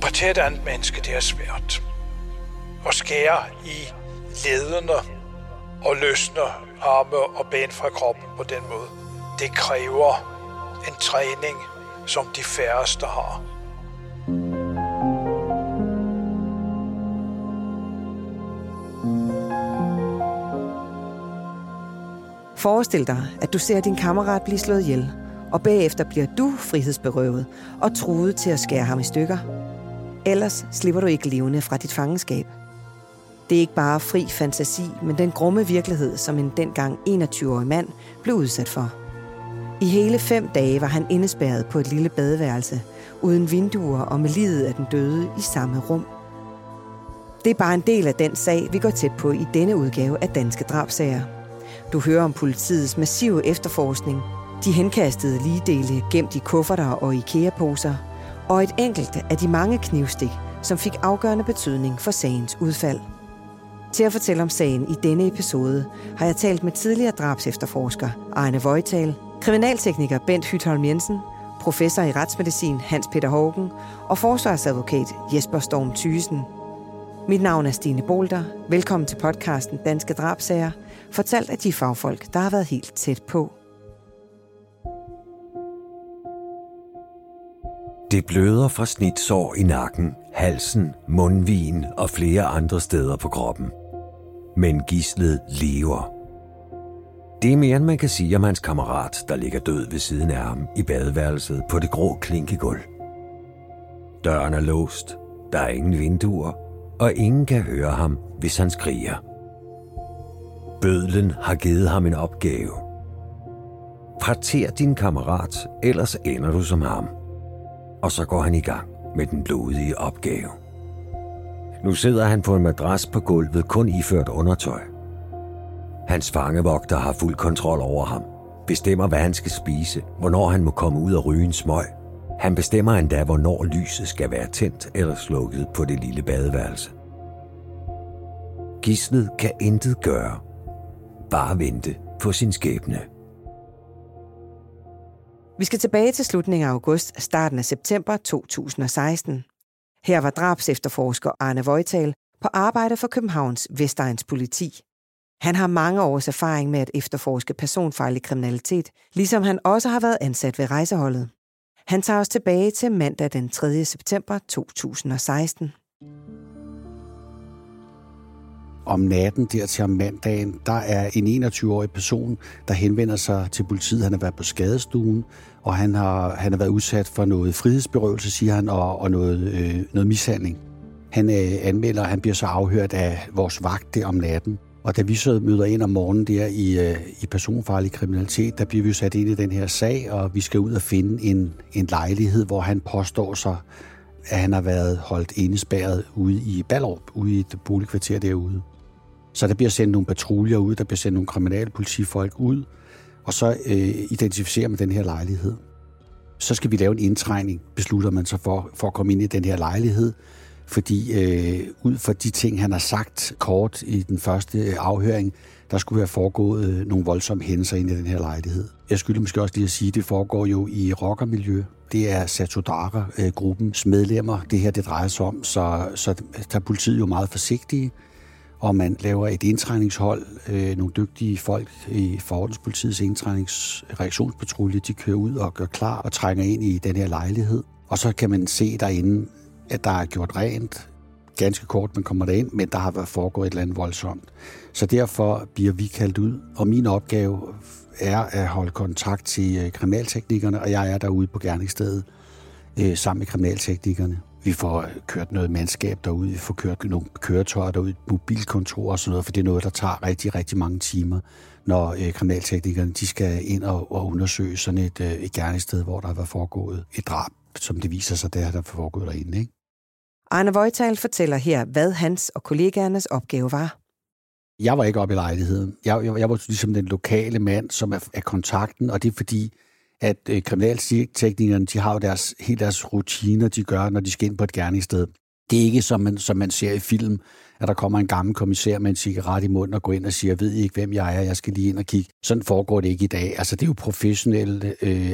portræt af et menneske, det er svært. Og skære i lederne og løsne arme og ben fra kroppen på den måde. Det kræver en træning, som de færreste har. Forestil dig, at du ser din kammerat blive slået ihjel, og bagefter bliver du frihedsberøvet og truet til at skære ham i stykker. Ellers slipper du ikke levende fra dit fangenskab. Det er ikke bare fri fantasi, men den grumme virkelighed, som en dengang 21-årig mand blev udsat for. I hele 5 dage var han indespærret på et lille badeværelse, uden vinduer og med liget af den døde i samme rum. Det er bare en del af den sag, vi går tæt på i denne udgave af Danske Drabssager. Du hører om politiets massive efterforskning, de henkastede ligedele gemt i kufferter og IKEA-poser, og et enkelt af de mange knivstik, som fik afgørende betydning for sagens udfald. Til at fortælle om sagen i denne episode har jeg talt med tidligere drabsefterforsker Arne Woythal, kriminaltekniker Bent Hytholm Jensen, professor i retsmedicin Hans Petter Hougen og forsvarsadvokat Jesper Storm Thygesen. Mit navn er Stine Bolter. Velkommen til podcasten Danske Drabssager, fortalt af de fagfolk, der har været helt tæt på. Det bløder fra snitsår i nakken, halsen, mundvigen og flere andre steder på kroppen. Men gislet lever. Det er mere, end man kan sige om hans kammerat, der ligger død ved siden af ham i badeværelset på det grå klinkegulv. Døren er låst, der er ingen vinduer, og ingen kan høre ham, hvis han skriger. Bødlen har givet ham en opgave. Parter din kammerat, ellers ender du som ham. Og så går han i gang med den blodige opgave. Nu sidder han på en madras på gulvet, kun iført undertøj. Hans fangevogter har fuld kontrol over ham, bestemmer, hvad han skal spise, hvornår han må komme ud og ryge en smøg. Han bestemmer endda, hvornår lyset skal være tændt eller slukket på det lille badeværelse. Gidslet kan intet gøre. Bare vente på sin skæbne. Vi skal tilbage til slutningen af august, starten af september 2016. Her var drabsefterforsker Arne Woythal på arbejde for Københavns Vestegns Politi. Han har mange års erfaring med at efterforske personfarlig kriminalitet, ligesom han også har været ansat ved rejseholdet. Han tager os tilbage til mandag den 3. september 2016. Om natten der til om mandagen, der er en 21-årig person, der henvender sig til politiet. Han har været på skadestuen, og han har været udsat for noget frihedsberøvelse, siger han, og noget mishandling. Han anmelder, og han bliver så afhørt af vores vagt der om natten. Og da vi så møder ind om morgenen der i personfarlig kriminalitet, der bliver vi sat ind i den her sag, og vi skal ud og finde en lejlighed, hvor han påstår sig, at han har været holdt indespærret ude i Ballerup, ude i et boligkvarter derude. Så der bliver sendt nogle patruljer ud, der bliver sendt nogle kriminalpolitifolk ud, og så identificerer man den her lejlighed. Så skal vi lave en indtrængning, beslutter man sig for at komme ind i den her lejlighed, fordi ud fra de ting, han har sagt kort i den første afhøring, der skulle være foregået nogle voldsomme hændelser ind i den her lejlighed. Jeg skylder måske også lige at sige, at det foregår jo i rockermiljø. Det er Satudarah-gruppens medlemmer, det her det drejer sig om, så der er politiet jo meget forsigtige, og man laver et indtræningshold. Nogle dygtige folk i forordenspolitiets indtræningsreaktionspatrulje, de kører ud og gør klar og trænger ind i den her lejlighed. Og så kan man se derinde, at der er gjort rent, ganske kort, man kommer derind, men der har været foregået et eller andet voldsomt. Så derfor bliver vi kaldt ud, og min opgave er at holde kontakt til kriminalteknikerne, og jeg er derude på gerningsstedet sammen med kriminalteknikerne. Vi får kørt noget mandskab derude, vi får kørt nogle køretøjer derude, mobilkontor og sådan noget, for det er noget, der tager rigtig, rigtig mange timer, når kriminalteknikerne de skal ind og undersøge sådan et gerningssted, hvor der har været foregået et drab, som det viser sig, der foregået derinde, ikke? Arne Woythal fortæller her, hvad hans og kollegaernes opgave var. Jeg var ikke oppe i lejligheden. Jeg var ligesom den lokale mand, som er kontakten, og det er fordi, at kriminalteknikerne, de har jo helt deres rutiner, de gør, når de skal ind på et gerningssted. Det er ikke, som man ser i film, at der kommer en gammel kommissær med en cigaret i munden og går ind og siger, jeg ved ikke, hvem jeg er, jeg skal lige ind og kigge. Sådan foregår det ikke i dag. Altså, det er jo professionelt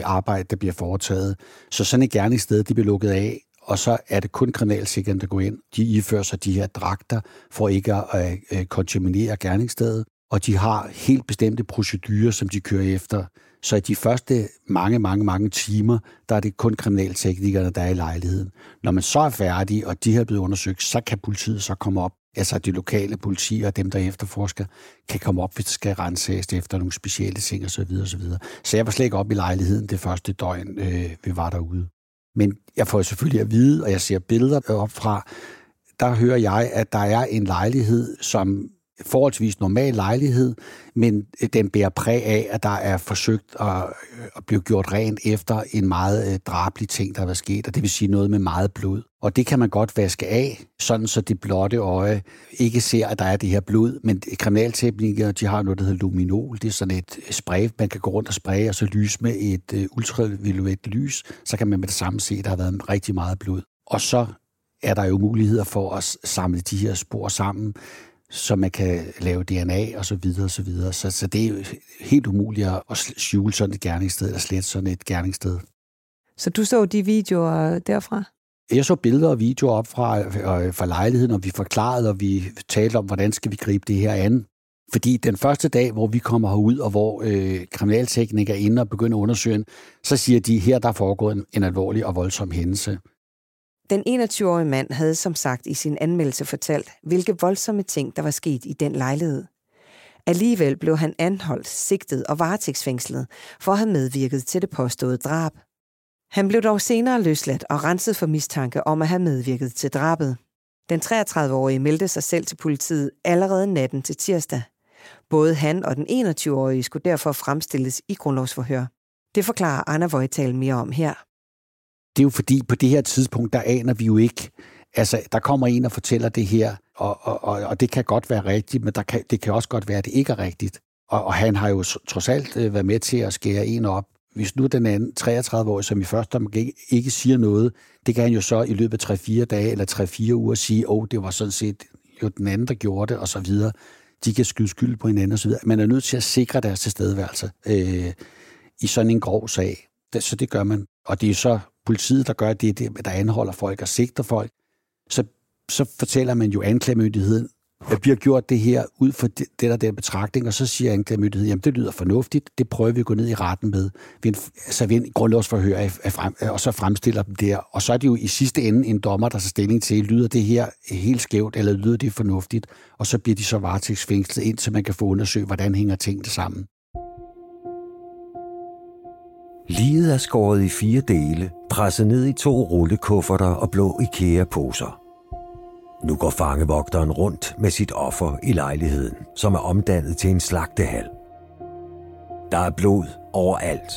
arbejde, der bliver foretaget. Så sådan et gerningssted, det bliver lukket af, og så er det kun kriminalsikkerheden, der går ind. De ifører sig de her dragter for ikke at kontaminere gerningsstedet, og de har helt bestemte procedurer, som de kører efter. Så i de første mange timer, der er det kun kriminalteknikerne, der er i lejligheden. Når man så er færdig, og de her er blevet undersøgt, så kan politiet så komme op. Altså de lokale politi og dem, der efterforsker, kan komme op, hvis det skal renses efter nogle specielle ting osv. Så jeg var slet ikke oppe i lejligheden det første døgn, vi var derude. Men jeg får selvfølgelig at vide, og jeg ser billeder opfra, der hører jeg, at der er en lejlighed, som forholdsvis normal lejlighed, men den bærer præg af, at der er forsøgt at blive gjort rent efter en meget drabelig ting, der var sket, og det vil sige noget med meget blod. Og det kan man godt vaske af, sådan så det blotte øje ikke ser, at der er det her blod. Men kriminalteknikere, de har noget, der hedder luminol. Det er sådan et spray, man kan gå rundt og spraye, og så lyse med et ultraviolet lys. Så kan man med det samme se, at der har været rigtig meget blod. Og så er der jo muligheder for at samle de her spor sammen, så man kan lave DNA og så videre og så videre. Så det er jo helt umuligt at skjule sådan et gerningssted eller slet sådan et gerningssted. Så du så de videoer derfra? Jeg så billeder og videoer op fra lejligheden, og vi forklarede, og vi talte om, hvordan skal vi gribe det her an. Fordi den første dag, hvor vi kommer herud, og hvor kriminalteknikere er inde og begynder at undersøge, så siger de, her der er foregået en alvorlig og voldsom hændelse. Den 21-årige mand havde som sagt i sin anmeldelse fortalt, hvilke voldsomme ting, der var sket i den lejlighed. Alligevel blev han anholdt, sigtet og varetægtsfængslet for at have medvirket til det påståede drab. Han blev dog senere løsladt og renset for mistanke om at have medvirket til drabet. Den 33-årige meldte sig selv til politiet allerede natten til tirsdag. Både han og den 21-årige skulle derfor fremstilles i grundlovsforhør. Det forklarer Arne Woythal mere om her. Det er jo fordi, på det her tidspunkt, der aner vi jo ikke. Altså, der kommer en og fortæller det her, og det kan godt være rigtigt, men det kan også godt være, at det ikke er rigtigt. Og han har jo trods alt været med til at skære en op. Hvis nu den anden 33-årige, som i første omgang ikke siger noget, det kan han jo så i løbet af 3-4 dage eller 3-4 uger sige, det var sådan set jo den anden, der gjorde det, og så videre. De kan skyde skyld på hinanden og så videre. Man er nødt til at sikre deres tilstedeværelse i sådan en grov sag. Så det gør man. Og det er så politiet, der gør det, der anholder folk og sigter folk. Så fortæller man jo anklagemyndigheden, at vi har gjort det her ud fra den betragtning, og så siger anklagemyndigheden, jamen det lyder fornuftigt, det prøver vi at gå ned i retten med. Så vi en grundlovsforhør, og så fremstiller dem der. Og så er det jo i sidste ende en dommer, der tager stilling til, lyder det her helt skævt, eller lyder det fornuftigt, og så bliver de så varetægtsfængslet, indtil man kan få undersøgt, hvordan hænger tingene sammen. Liget er skåret i 4 dele, presset ned i 2 rullekufferter og blå IKEA-poser. Nu går fangevogteren rundt med sit offer i lejligheden, som er omdannet til en slagtehal. Der er blod overalt,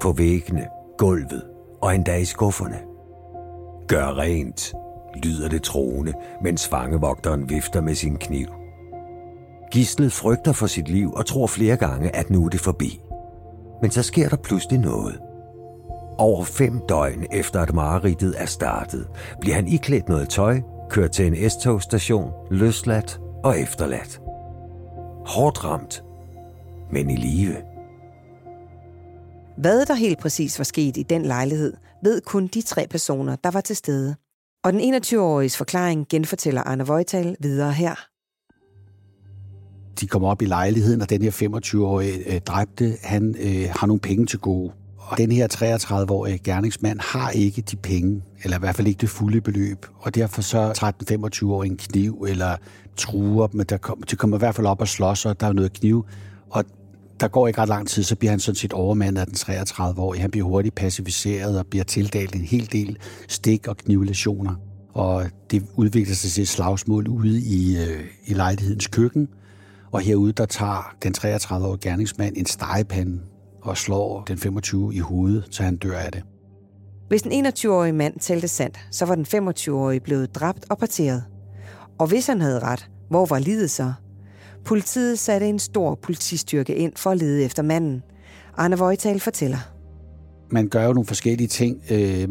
på væggene, gulvet og endda i skufferne. Gør rent, lyder det truende, mens fangevogteren vifter med sin kniv. Gidslet frygter for sit liv og tror flere gange, at nu er det forbi. Men så sker der pludselig noget. Over 5 døgn efter, at mareridtet er startet, bliver han iklædt noget tøj, kørt til en S-togstation, løsladt og efterladt. Hårdt ramt, men i live. Hvad der helt præcis var sket i den lejlighed, ved kun de 3 personer, der var til stede. Og den 21-åriges forklaring genfortæller Arne Woythal videre her. De kommer op i lejligheden, og den her 25-årige dræbte, han har nogle penge til gode. Og den her 33-årige gerningsmand har ikke de penge, eller i hvert fald ikke det fulde beløb. Og derfor så tager den 25-årige en kniv, eller truer dem, de kommer i hvert fald op og slås, og der er noget kniv. Og der går ikke ret lang tid, så bliver han sådan set overmandet af den 33-årige. Han bliver hurtigt pacificeret og bliver tildelt en hel del stik- og knivlesioner. Og det udvikler sig til et slagsmål ude i lejlighedens køkken. Og herude, der tager den 33-årige gerningsmand en stegepande og slår den 25 i hovedet, så han dør af det. Hvis den 21-årige mand talte sandt, så var den 25-årige blevet dræbt og parteret. Og hvis han havde ret, hvor var liget så? Politiet satte en stor politistyrke ind for at lede efter manden. Arne Woythal fortæller. Man gør jo nogle forskellige ting.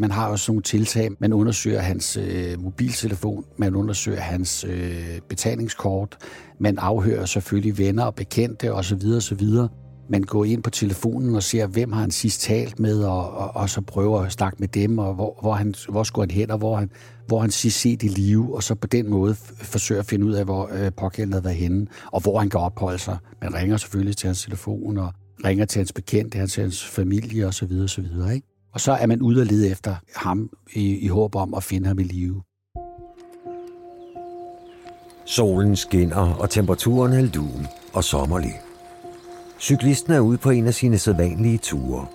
Man har også nogle tiltag. Man undersøger hans mobiltelefon. Man undersøger hans betalingskort. Man afhører selvfølgelig venner og bekendte osv. man går ind på telefonen og ser, hvem har han sidst talt med, og så prøver at snakke med dem, og hvor skulle han hen, og hvor han sidst set i live, og så på den måde forsøger at finde ud af, hvor pågældende har været henne, og hvor han kan opholde sig. Man ringer selvfølgelig til hans telefon, og ringer til hans bekendte, hans familie, osv. osv. Ikke? Og så er man ude at lede efter ham, i håb om at finde ham i live. Solen skinner, og temperaturen er lun og sommerlig. Cyklisten er ude på en af sine sædvanlige ture,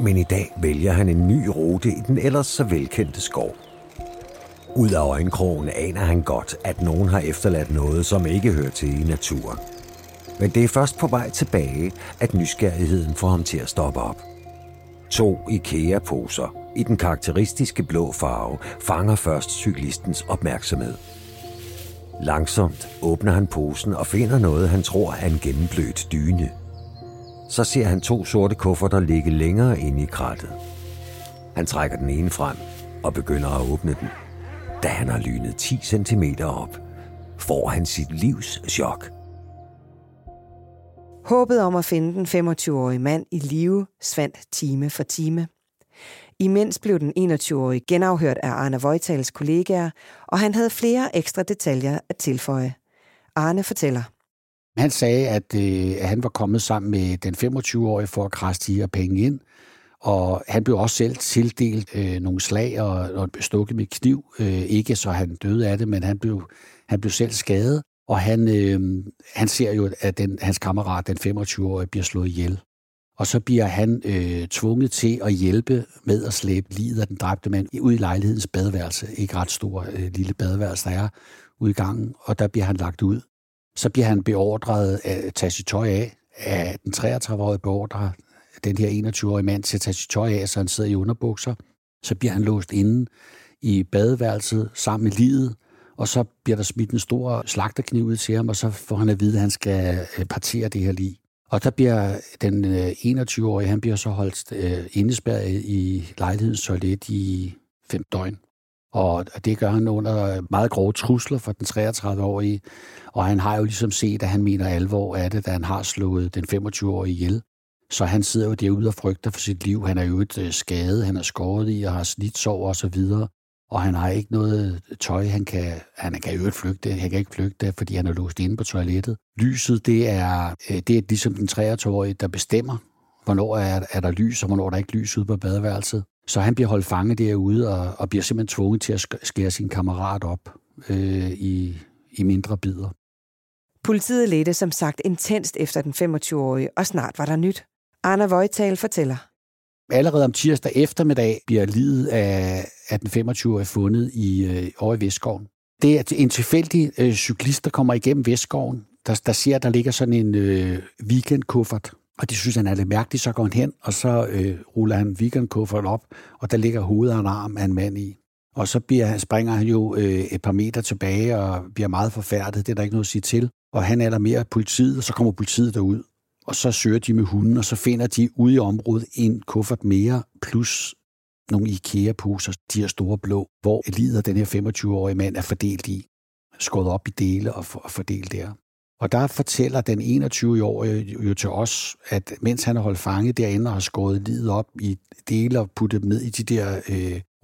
men i dag vælger han en ny rute i den ellers så velkendte skov. Ud af øjenkrogen aner han godt, at nogen har efterladt noget, som ikke hører til i naturen. Men det er først på vej tilbage, at nysgerrigheden får ham til at stoppe op. 2 IKEA-poser i den karakteristiske blå farve fanger først cyklistens opmærksomhed. Langsomt åbner han posen og finder noget, han tror er en gennemblødt dyne. Så ser han 2 sorte kufferter ligge længere inde i krattet. Han trækker den ene frem og begynder at åbne den. Da han har lynet 10 centimeter op, får han sit livs chok. Håbet om at finde den 25-årige mand i live svandt time for time. Imens blev den 21-årige genafhørt af Arne Woythals kollegaer, og han havde flere ekstra detaljer at tilføje. Arne fortæller. Han sagde, at han var kommet sammen med den 25-årige for at krasse de her penge ind, og han blev også selv tildelt nogle slag og stukket med kniv. Ikke så han døde af det, men han blev selv skadet, og han ser jo, at hans kammerat, den 25-årige, bliver slået ihjel. Og så bliver han tvunget til at hjælpe med at slæbe liget af den dræbte mand ud i lejlighedens badeværelse. Ikke ret stor lille badeværelse, der er ude i gangen, og der bliver han lagt ud. Så bliver han beordret at tage sit tøj af den 33-årige beordrer, den her 21-årige mand, til at tage sit tøj af, så han sidder i underbukser. Så bliver han låst inde i badeværelset sammen med liget, og så bliver der smidt en stor slagterkniv ud til ham, og så får han at vide, at han skal partere det her lig. Og der bliver den 21-årige, han bliver så holdt indespærret i lejlighedens toilet i 5 døgn. Og det gør han under meget grove trusler for den 33-årige. Og han har jo ligesom set, at han mener alvor af det, da han har slået den 25-årige ihjel. Så han sidder jo derude og frygter for sit liv. Han er jo et skadet, han er skåret i og har slidt sår og så videre. Og han har ikke noget tøj, han kan jo ikke flygte. Han kan ikke flygte, fordi han er låst inde på toilettet. Lyset, det er ligesom den 23-årige, der bestemmer, hvornår er der lys, og hvornår der ikke lys ude på badeværelset. Så han bliver holdt fanget derude, og bliver simpelthen tvunget til at skære sin kammerat op i mindre bidder. Politiet ledte som sagt intenst efter den 25-årige, og snart var der nyt. Arne Woythal fortæller. Allerede om tirsdag eftermiddag bliver liget af den 25-årige fundet over i Vestskoven. Det er en tilfældig cyklist, der kommer igennem Vestskoven, der ser, at der ligger sådan en weekendkuffert. Og det synes han er lidt mærkeligt, så går han hen, og så ruller han weekendkufferten op, og der ligger hovedet og en arm af en mand i. Og så springer han jo et par meter tilbage og bliver meget forfærdet. Det er der ikke noget at sige til. Og han alarmerer politiet, og så kommer politiet derud. Og så søger de med hunden, og så finder de ude i området en kuffert mere, plus nogle IKEA-poser, de her store blå, hvor liget af den her 25-årige mand er fordelt i, skåret op i dele og fordelt der. Og der fortæller den 21-årige jo til os, at mens han har holdt fange derinde og har skåret liget op i dele og puttet dem ned i de der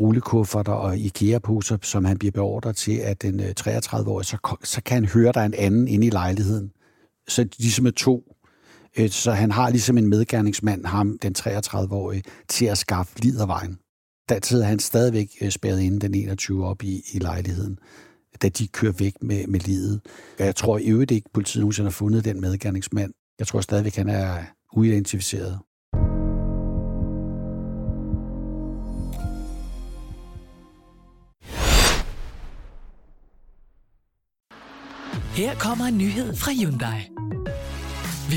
rullekufferter og IKEA-poser, som han bliver beordret til, at den 33-årige, så kan han høre, der er en anden inde i lejligheden. Så de ligesom er 2. Så han har ligesom en medgerningsmand, ham, den 33-årige, til at skaffe liget af vejen. Der sidder han stadigvæk spærret inde den 21 op i lejligheden, da de kører væk med liget. Jeg tror i øvrigt ikke, politiet nogensinde har fundet den medgerningsmand. Jeg tror stadigvæk, han er uidentificeret. Her kommer en nyhed fra Hyundai. Vi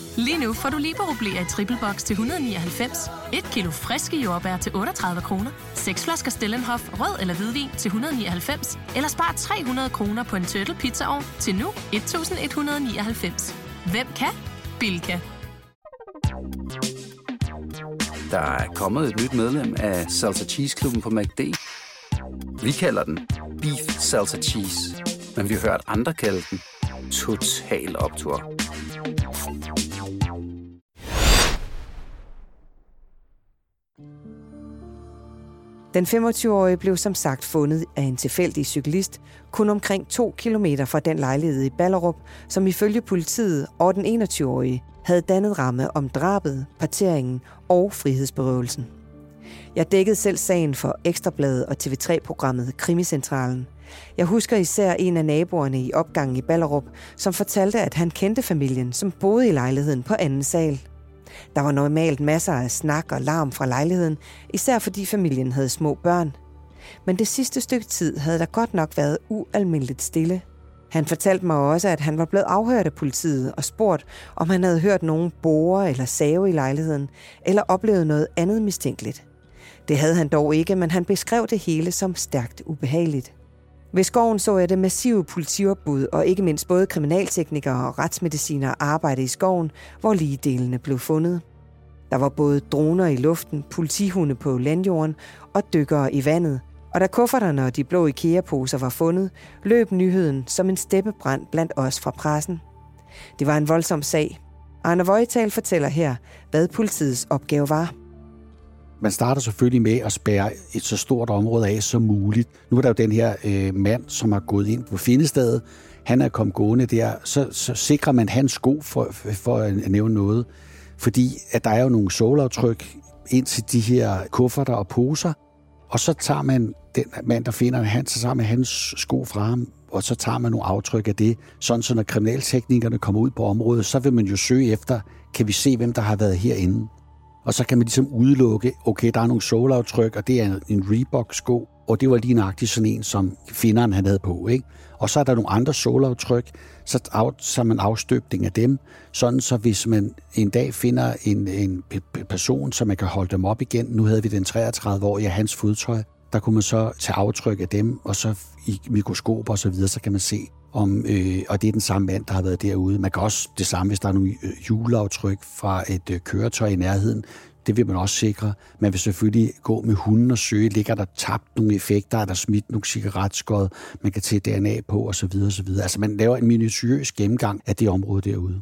Lige nu får du liberobleer i triple box til 199, 1 kilo friske jordbær til 38 kroner, 6 flasker Stellenhof rød eller hvidvin til 199, eller spar 300 kroner på en turtle pizzaovn til nu 1199. Hvem kan? Bilka. Der er kommet et nyt medlem af Salsa Cheese Klubben på McD. Vi kalder den Beef Salsa Cheese, men vi har hørt andre kalde den Total Optur. Den 25-årige blev som sagt fundet af en tilfældig cyklist kun omkring 2 kilometer fra den lejlighed i Ballerup, som ifølge politiet og den 21-årige havde dannet ramme om drabet, parteringen og frihedsberøvelsen. Jeg dækkede selv sagen for Ekstrabladet og TV3-programmet Krimicentralen. Jeg husker især en af naboerne i opgangen i Ballerup, som fortalte, at han kendte familien, som boede i lejligheden på anden sal. Der var normalt masser af snak og larm fra lejligheden, især fordi familien havde små børn. Men det sidste stykke tid havde der godt nok været ualmindeligt stille. Han fortalte mig også, at han var blevet afhørt af politiet og spurgt, om han havde hørt nogen bore eller save i lejligheden, eller oplevet noget andet mistænkeligt. Det havde han dog ikke, men han beskrev det hele som stærkt ubehageligt. Ved skoven så jeg det massive politiopbud og ikke mindst både kriminalteknikere og retsmedicinere arbejde i skoven, hvor ligedelene blev fundet. Der var både droner i luften, politihunde på landjorden og dykkere i vandet. Og da kufferterne og de blå IKEA-poser var fundet, løb nyheden som en steppebrand blandt os fra pressen. Det var en voldsom sag. Arne Woythal fortæller her, hvad politiets opgave var. Man starter selvfølgelig med at spærre et så stort område af som muligt. Nu er der jo den her mand, som har gået ind på findestedet. Han er kommet gående der. Så sikrer man hans sko for at nævne noget. Fordi at der er jo nogle sålaftryk ind til de her kufferter og poser. Og så tager man den mand, der finder han, så tager man hans sko fra ham. Og så tager man nogle aftryk af det. Sådan så når kriminalteknikerne kommer ud på området, så vil man jo søge efter, kan vi se, hvem der har været herinde. Og så kan man ligesom udelukke, okay, der er nogle sålaftryk, og det er en Reebok-sko, og det var lige nøjagtigt sådan en, som finderen han havde på, ikke? Og så er der nogle andre sålaftryk, så man afstøbning af dem, sådan så hvis man en dag finder en person, så man kan holde dem op igen, nu havde vi den 33-årige af hans fodtøj, der kunne man så tage aftryk af dem, og så i mikroskop og så videre, så kan man se, og det er den samme mand, der har været derude. Man kan også det samme, hvis der er nogle hjuleaftryk fra et køretøj i nærheden. Det vil man også sikre. Man vil selvfølgelig gå med hunden og søge. Ligger der tabt nogle effekter? Er der smidt nogle cigaretskod? Man kan tage DNA på og så videre og så videre. Altså man laver en minutiøs gennemgang af det område derude.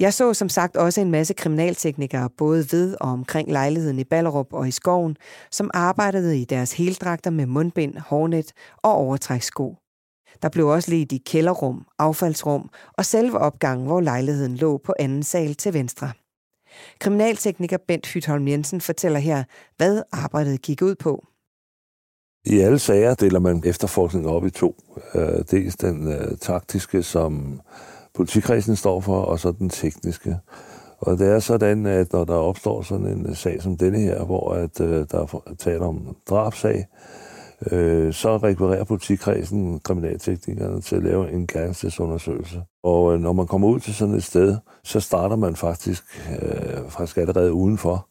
Jeg så som sagt også en masse kriminalteknikere, både ved og omkring lejligheden i Ballerup og i skoven, som arbejdede i deres heldragter med mundbind, hårnet og overtrækssko. Der blev også ledt i kælderrum, affaldsrum og selve opgangen, hvor lejligheden lå på anden sal til venstre. Kriminaltekniker Bent Hytholm Jensen fortæller her, hvad arbejdet gik ud på. I alle sager deler man efterforskningen op i to. Dels den taktiske, som politikredsen står for, og så den tekniske. Og det er sådan, at når der opstår sådan en sag som denne her, hvor der er tale om drabsag, så rekvirerer politikredsen kriminalteknikerne til at lave en gerningsstedsundersøgelse. Og når man kommer ud til sådan et sted, så starter man faktisk allerede udenfor.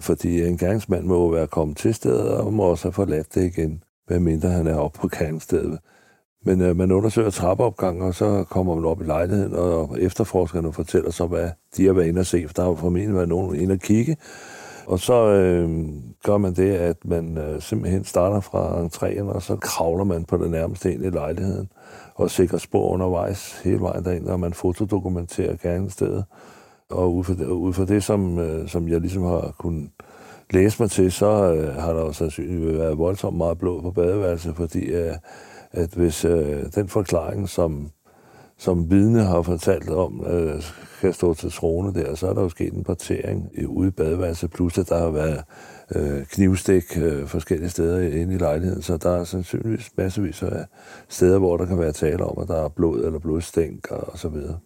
Fordi en gerningsmand må være kommet til stedet, og må også have forladt det igen, medmindre han er oppe på gerningsstedet. Men man undersøger trappeopgangen, og så kommer man op i lejligheden, og efterforskerne fortæller så, hvad de har været inde og se. For der har formentlig været nogen inde og kigge. Og så gør man det, at man simpelthen starter fra entréen, og så kravler man på det nærmeste ind i lejligheden og sikrer spor undervejs hele vejen derind, og man fotodokumenterer gerningsstedet. Og ud fra det, som jeg ligesom har kunnet læse mig til, så har der jo sandsynligvis været voldsomt meget blod på badeværelset, fordi at hvis den forklaring, som som vidne har fortalt om, kan stå til troende der, så er der jo sket en partering ude i badeværelset, plus at der har været knivstik forskellige steder inde i lejligheden, så der er sandsynligvis massevis af steder, hvor der kan være tale om, at der er blod eller blodstænk og så videre.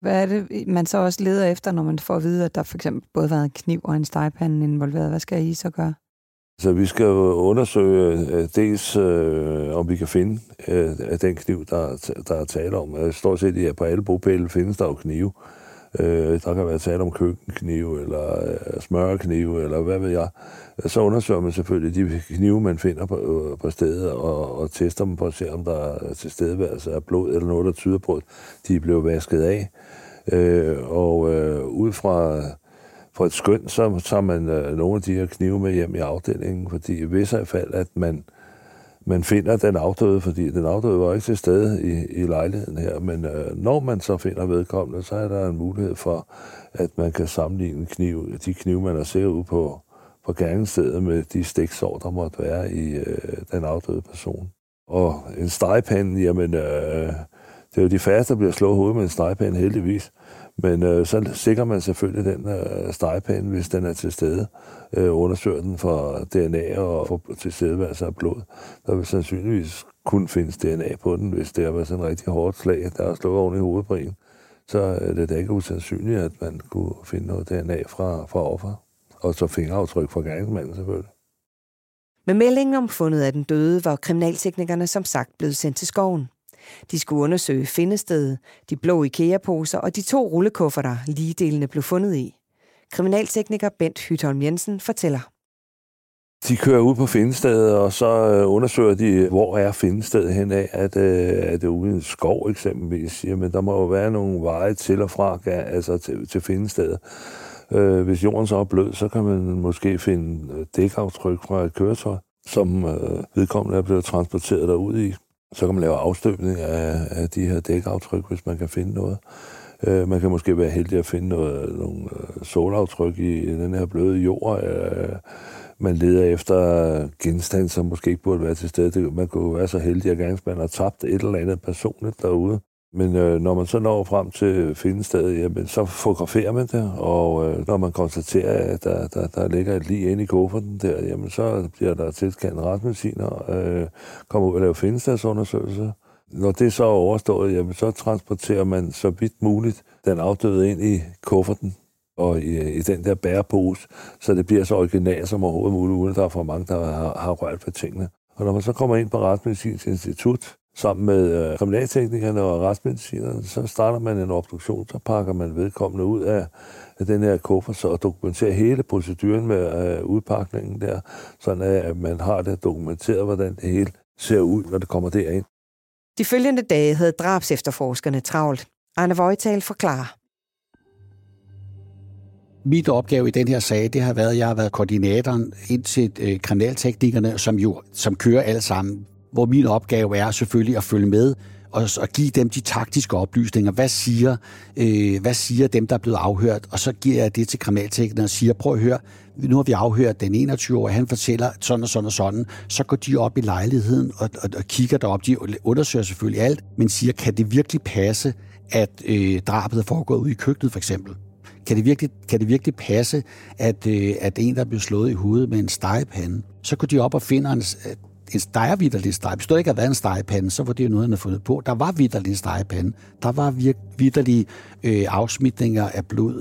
Hvad er det, man så også leder efter, når man får at vide, at der for eksempel både har været en kniv og en stegepande involveret? Hvad skal I så gøre? Så vi skal undersøge dels, om vi kan finde den kniv, der er tale om. Stort set ja, på alle bopæle findes der jo knive. Der kan være tale om køkkenknive, eller smørknive, eller hvad ved jeg. Så undersøger man selvfølgelig de knive, man finder på stedet, og tester dem på at se, om der er tilstedeværelse af blod, eller noget, der tyder på, at de blev vasket af. Og ud fra... For et skøn, så tager man nogle af de her knive med hjem i afdelingen, fordi i visse fald, at man finder den afdøde, fordi den afdøde var ikke til stede i lejligheden her, men når man så finder vedkommende, så er der en mulighed for, at man kan sammenligne de knive, man har set ud på gerningsstedet med de stiksår, der måtte være i den afdøde person. Og en stegepande, jamen, det er jo de færreste, der bliver slået hovedet med en stegepande, heldigvis. Men så sikrer man selvfølgelig den stegepande, hvis den er til stede. Undersøger den for DNA og for tilstedeværelse af blod. Der vil sandsynligvis kun findes DNA på den, hvis det har været sådan en rigtig hårdt slag, der er slået oven i hovedet på en. Så er det da ikke usandsynligt, at man kunne finde noget DNA fra offeret. Og så fingeraftryk fra gerningsmanden selvfølgelig. Med meldingen om fundet af den døde var kriminalteknikerne som sagt blevet sendt til skoven. De skulle undersøge findestedet, de blå IKEA-poser og de 2 rullekufferter, ligedelene blev fundet i. Kriminaltekniker Bent Hytholm Jensen fortæller. De kører ud på findestedet, og så undersøger de, hvor er findestedet henad. Er det ude i en skov eksempelvis? Jamen, der må jo være nogle veje til og fra, altså til findestedet. Hvis jorden så er blød, så kan man måske finde dækaftryk fra et køretøj, som vedkommende er blevet transporteret derud i. Så kan man lave afstøbning af de her dækaftryk, hvis man kan finde noget. Man kan måske være heldig at finde nogle solaftryk i den her bløde jord. Man leder efter genstande, som måske ikke burde være til stede. Man kunne jo være så heldig, at gerningsmanden har tabt et eller andet personligt derude. Men når man så når frem til findestedet, jamen, så fotograferer man det, og når man konstaterer, at der ligger et lig inde i kofferten der, jamen, så bliver der tilkaldt retsmediciner, kommer ud og laver findestedsundersøgelser. Når det så er overstået, jamen, så transporterer man så vidt muligt den afdøde ind i kofferten og i den der bærepose, så det bliver så originalt som overhovedet muligt, uden der er for mange, der har rørt ved tingene. Og når man så kommer ind på Retsmedicinsk Institut, sammen med kriminalteknikerne og retsmedicinerne, så starter man en obduktion, så pakker man vedkommende ud af den her kuffert, så dokumenterer hele proceduren med udpakningen der, sådan at man har det dokumenteret, hvordan det hele ser ud, når det kommer derind. De følgende dage havde drabsefterforskerne travlt. Arne Woythal forklarer. Mit opgave i den her sag, det har været, at jeg har været koordinatoren ind til kriminalteknikerne, som kører alle sammen. Hvor min opgave er selvfølgelig at følge med og give dem de taktiske oplysninger. Hvad siger dem, der er blevet afhørt? Og så giver jeg det til kriminalteknikeren og siger, prøv at høre, nu har vi afhørt den 21-årige, han fortæller sådan og sådan og sådan. Så går de op i lejligheden og kigger derop. De undersøger selvfølgelig alt, men siger, kan det virkelig passe, at drabet er foregået ude i køkkenet for eksempel? Kan det virkelig passe, at en, der blev slået i hovedet med en stegepande? Så går de op og finder en stegervitterlig steg. Hvis der ikke havde været en stegepande, så var det jo noget, han havde fundet på. Der var vitterlig stegepande. Der var vitterlige afsmitninger af blod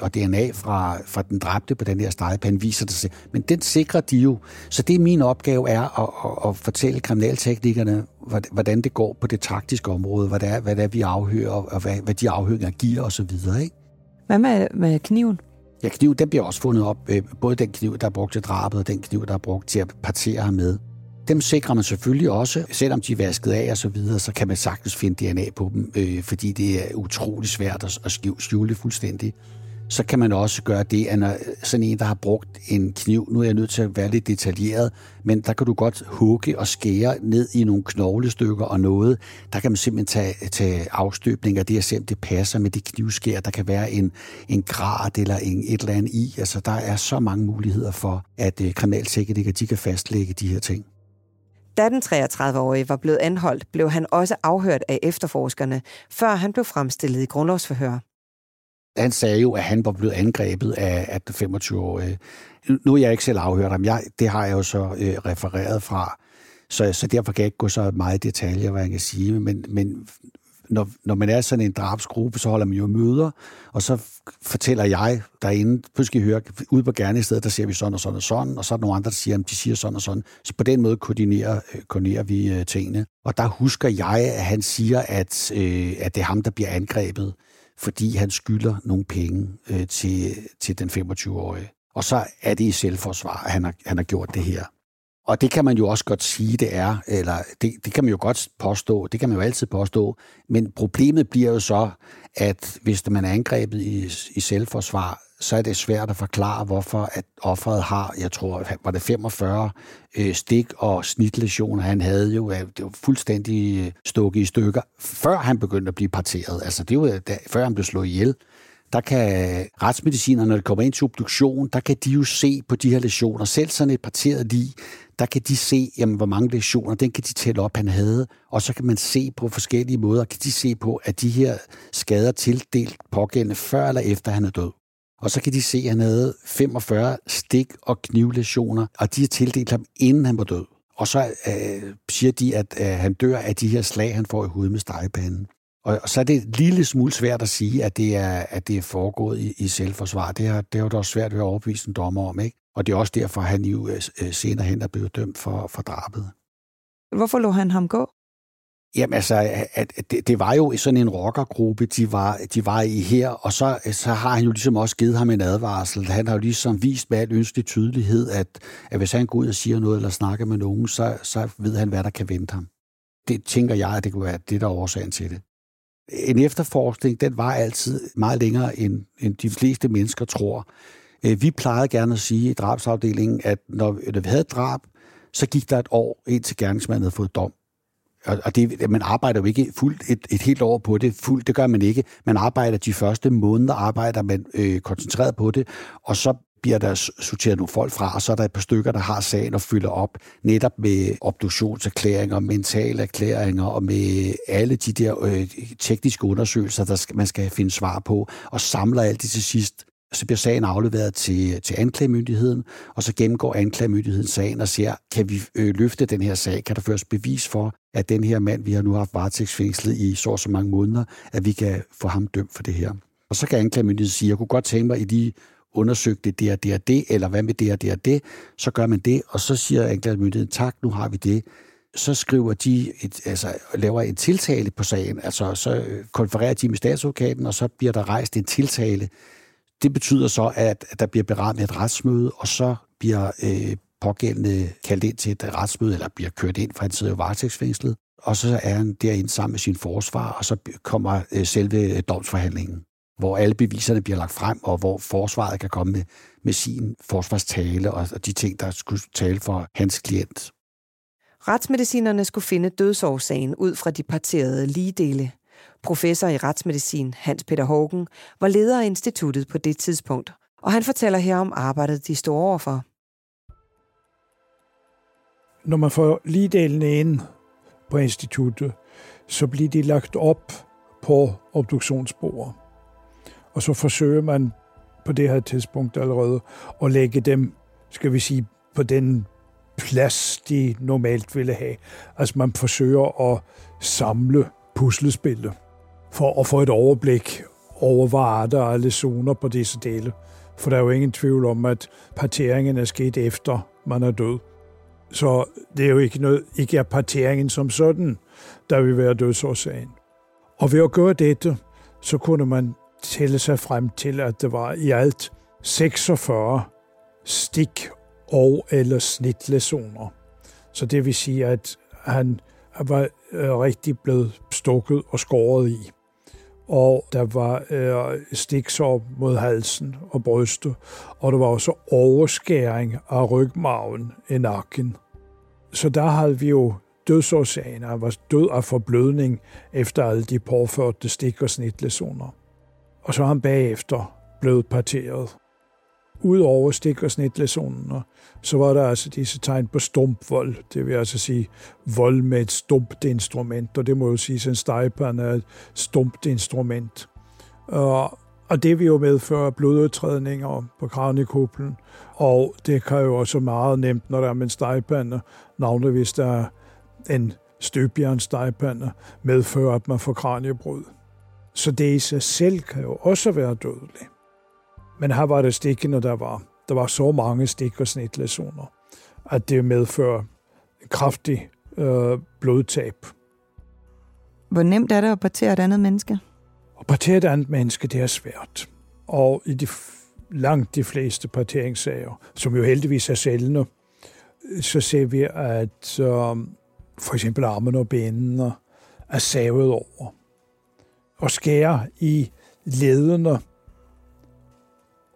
og DNA fra den dræbte på den her stegepande, viser det sig. Men den sikrer de jo. Så det er min opgave er at fortælle kriminalteknikerne, hvordan det går på det taktiske område, hvad det er, vi afhører, og hvad de afhøringer giver osv. Hvad med kniven? Ja, kniven, den bliver også fundet op. Både den kniv, der er brugt til drabet, og den kniv, der er brugt til at partere ham med. Dem sikrer man selvfølgelig også. Selvom de er vasket af og så videre, så kan man sagtens finde DNA på dem, fordi det er utrolig svært at skjule fuldstændig. Så kan man også gøre det, at når sådan en, der har brugt en kniv, nu er jeg nødt til at være lidt detaljeret, men der kan du godt hugge og skære ned i nogle knoglestykker og noget. Der kan man simpelthen tage afstøbninger, det er simpelthen, det passer med de knivskær. Der kan være en grad eller et eller andet i. Altså, der er så mange muligheder for, at kriminalteknikere, de kan fastlægge de her ting. Da den 33-årige var blevet anholdt, blev han også afhørt af efterforskerne, før han blev fremstillet i grundlovsforhør. Han sagde jo, at han var blevet angrebet af den 25-årige. Nu er jeg ikke selv afhørt ham. Det har jeg jo så refereret fra. Så derfor kan jeg ikke gå så meget i detaljer, hvad jeg kan sige. Men når man er sådan en drabsgruppe, så holder man jo møder, og så fortæller jeg derinde, pludselig hører ude på gerningsstedet, der siger vi sådan og sådan og sådan, og så er der nogle andre, der siger, at de siger sådan og sådan. Så på den måde koordinerer vi tingene. Og der husker jeg, at han siger, at det er ham, der bliver angrebet, fordi han skylder nogle penge til den 25-årige. Og så er det i selvforsvar, at han har gjort det her. Og det kan man jo også godt sige, det er, eller det kan man jo godt påstå, det kan man jo altid påstå, men problemet bliver jo så, at hvis man er angrebet i selvforsvar, så er det svært at forklare, hvorfor at offeret har, jeg tror, var det 45 stik og snitlesioner, han havde jo, det var fuldstændig stukket i stykker, før han begyndte at blive parteret, altså det var før han blev slået ihjel. Der kan retsmedicinerne, når det kommer ind til obduktion, der kan de jo se på de her lesioner. Selv sådan et parteret lig, der kan de se, jamen, hvor mange lesioner, den kan de tælle op, han havde. Og så kan man se på forskellige måder, kan de se på, at de her skader tildelt pågældende før eller efter, han er død. Og så kan de se, at han havde 45 stik- og knivlesioner, og de har tildelt ham, inden han var død. Og så siger de, at han dør af de her slag, han får i hovedet med stegepanden. Og så er det en lille smule svært at sige, at det er foregået i selvforsvar. Det er jo da også svært at overbevise en dommer om, ikke? Og det er også derfor, han jo senere hen er blevet dømt for drabet. Hvorfor lod han ham gå? Jamen altså, det var jo sådan en rockergruppe, de var i her, og så har han jo ligesom også givet ham en advarsel. Han har jo ligesom vist med al ønskelig tydelighed, at hvis han går ud og siger noget eller snakker med nogen, så ved han, hvad der kan vente ham. Det tænker jeg, at det kunne være det, der er årsagen til det. En efterforskning, den var altid meget længere, end de fleste mennesker tror. Vi plejede gerne at sige i drabsafdelingen, at når vi havde drab, så gik der et år, indtil gerningsmanden havde fået dom. Og det, man arbejder jo ikke fuldt et helt år på det. Fuldt, det gør man ikke. Man arbejder de første måneder, arbejder man koncentreret på det, og så bliver der sorteret nogle folk fra, og så er der et par stykker, der har sagen og fylder op netop med obduktionserklæringer, mentale erklæringer og med alle de der tekniske undersøgelser, man skal finde svar på, og samler alt det til sidst. Så bliver sagen afleveret til anklagemyndigheden, og så gennemgår anklagemyndigheden sagen og siger, kan vi løfte den her sag? Kan der føres bevis for, at den her mand, vi har nu haft varetægtsfængslet i så og så mange måneder, at vi kan få ham dømt for det her? Og så kan anklagemyndigheden sige, jeg kunne godt tænke mig i de undersøgte det og det og det, eller hvad med det og det og det, så gør man det, og så siger anklagemyndigheden, tak, nu har vi det. Så skriver de, laver en tiltale på sagen, altså så konfererer de med statsadvokaten, og så bliver der rejst en tiltale. Det betyder så, at der bliver berammet et retsmøde, og så bliver pågældende kaldt ind til et retsmøde, eller bliver kørt ind, for han sidder jo varetægtsfængslet, og så er han derinde sammen med sin forsvar, og så kommer selve domsforhandlingen, hvor alle beviserne bliver lagt frem, og hvor forsvaret kan komme med sin forsvarstale og de ting, der skulle tale for hans klient. Retsmedicinerne skulle finde dødsårsagen ud fra de parterede ligedele. Professor i retsmedicin Hans Petter Hougen var leder af instituttet på det tidspunkt, og han fortæller her om arbejdet, de står overfor. Når man får ligedelene ind på instituttet, så bliver de lagt op på obduktionsbordet. Og så forsøger man på det her tidspunkt allerede at lægge dem, skal vi sige, på den plads, de normalt ville have. Altså man forsøger at samle puslespillet for at få et overblik over, hvad er der alle zoner på disse dele. For der er jo ingen tvivl om, at parteringen er sket efter, man er død. Så det er jo ikke er parteringen som sådan, der vil være dødsårsagen. Og ved at gøre dette, så kunne man tælle sig frem til, at det var i alt 46 stik- og eller snitlesioner. Så det vil sige, at han var rigtig blevet stukket og skåret i. Og der var stiksår mod halsen og brystet, og der var også overskæring af rygmarven i nakken. Så der havde vi jo dødsårsagen, han var død af forblødning efter alle de påførte stik- og snitlesioner. Og så er han bagefter blevet parteret. ud over stik- og snitlezonen, og så var der altså disse tegn på stumpvold. Det vil altså sige vold med et stumpt instrument, og det må jo sige, at stegepanden er et stumpt instrument. Og det vil jo medføre blodudtrædninger på kranjekuplen, og det kan jo også meget nemt, når der er med en stegepande, navnet hvis der er en støbjernsstegepande, medfører, at man får kraniebrud. Så det i sig selv kan jo også være dødeligt. Men her var det stikkene, der var så mange stik- og snitlesioner, at det medfører kraftig blodtab. Hvor nemt er det at partere et andet menneske? At partere et andet menneske, det er svært. Og i langt de fleste parteringssager, som jo heldigvis er sjældne, så ser vi, at for eksempel armene og benene er savet over. Og skærer i ledene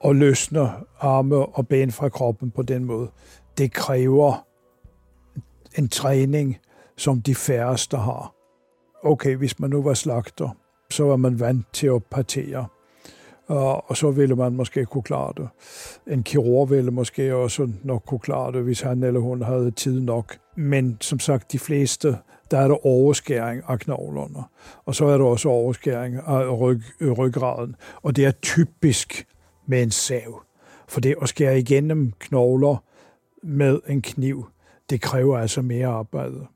og løsner arme og ben fra kroppen på den måde. Det kræver en træning, som de færreste har. Okay, hvis man nu var slagter, så var man vant til at partere, og så ville man måske kunne klare det. En kirurg ville måske også nok kunne klare det, hvis han eller hun havde tid nok. Men som sagt, de fleste, der er der overskæring af knoglerne, og så er der også overskæring af ryggraden, og det er typisk med en sav. For det at skære igennem knogler med en kniv, det kræver altså mere arbejde.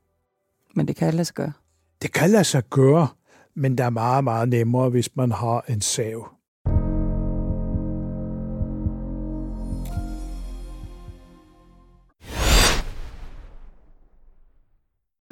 Men det kan lade sig gøre? Det kan lade sig gøre, men der er meget, meget nemmere, hvis man har en sav.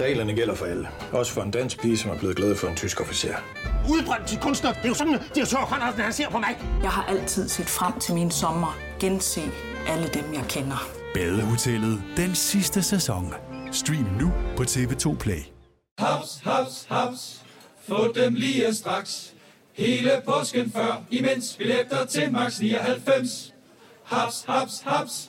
Reglerne gælder for alle. Også for en dansk pige, som er blevet glad for en tysk officer. Udbrøndt til kunstner. Det er jo sådan, at direktør Conradsen, han ser på mig. Jeg har altid set frem til min sommer. Gense alle dem, jeg kender. Badehotellet. Den sidste sæson. Stream nu på TV2 Play. Haps, haps, haps. Få dem lige straks. Hele påsken før. Imens billetter til max 99. Haps, haps, haps.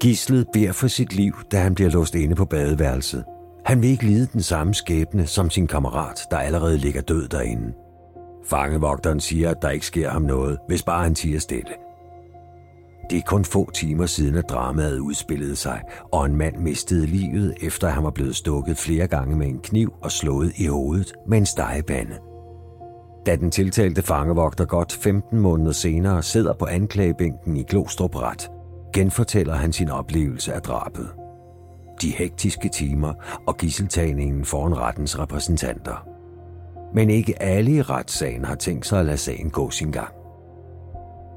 Gislet beder for sit liv, da han bliver låst inde på badeværelset. Han vil ikke lide den samme skæbne som sin kammerat, der allerede ligger død derinde. Fangevogteren siger, at der ikke sker ham noget, hvis bare han tier stille. Det er kun få timer siden, at dramaet udspillede sig, og en mand mistede livet, efter han var blevet stukket flere gange med en kniv og slået i hovedet med en stegepande. Da den tiltalte fangevogter godt 15 måneder senere sidder på anklagebænken i Glostrup Ret, genfortæller han sin oplevelse af drabet. De hektiske timer og gidseltagningen foran rettens repræsentanter. Men ikke alle i retssagen har tænkt sig at lade sagen gå sin gang.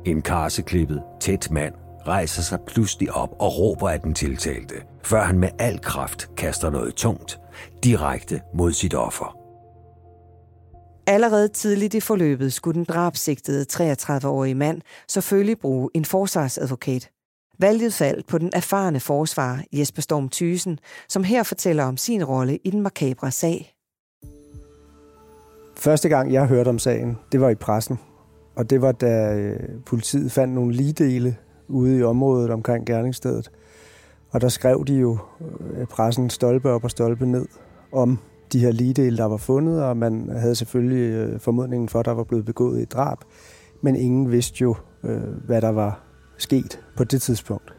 En karseklippet, tæt mand rejser sig pludselig op og råber af den tiltalte, før han med al kraft kaster noget tungt, direkte mod sit offer. Allerede tidligt i forløbet skulle den drabsigtede 33-årige mand selvfølgelig bruge en forsvarsadvokat. Valget faldt på den erfarne forsvarer Jesper Storm Thygesen, som her fortæller om sin rolle i den makabre sag. Første gang, jeg hørte om sagen, det var i pressen. Og det var, da politiet fandt nogle ligedele ude i området omkring gerningsstedet. Og der skrev de jo pressen stolpe op og stolpe ned om de her ligedele, der var fundet. Og man havde selvfølgelig formodningen for, at der var blevet begået et drab. Men ingen vidste jo, hvad der var sket på det tidspunkt.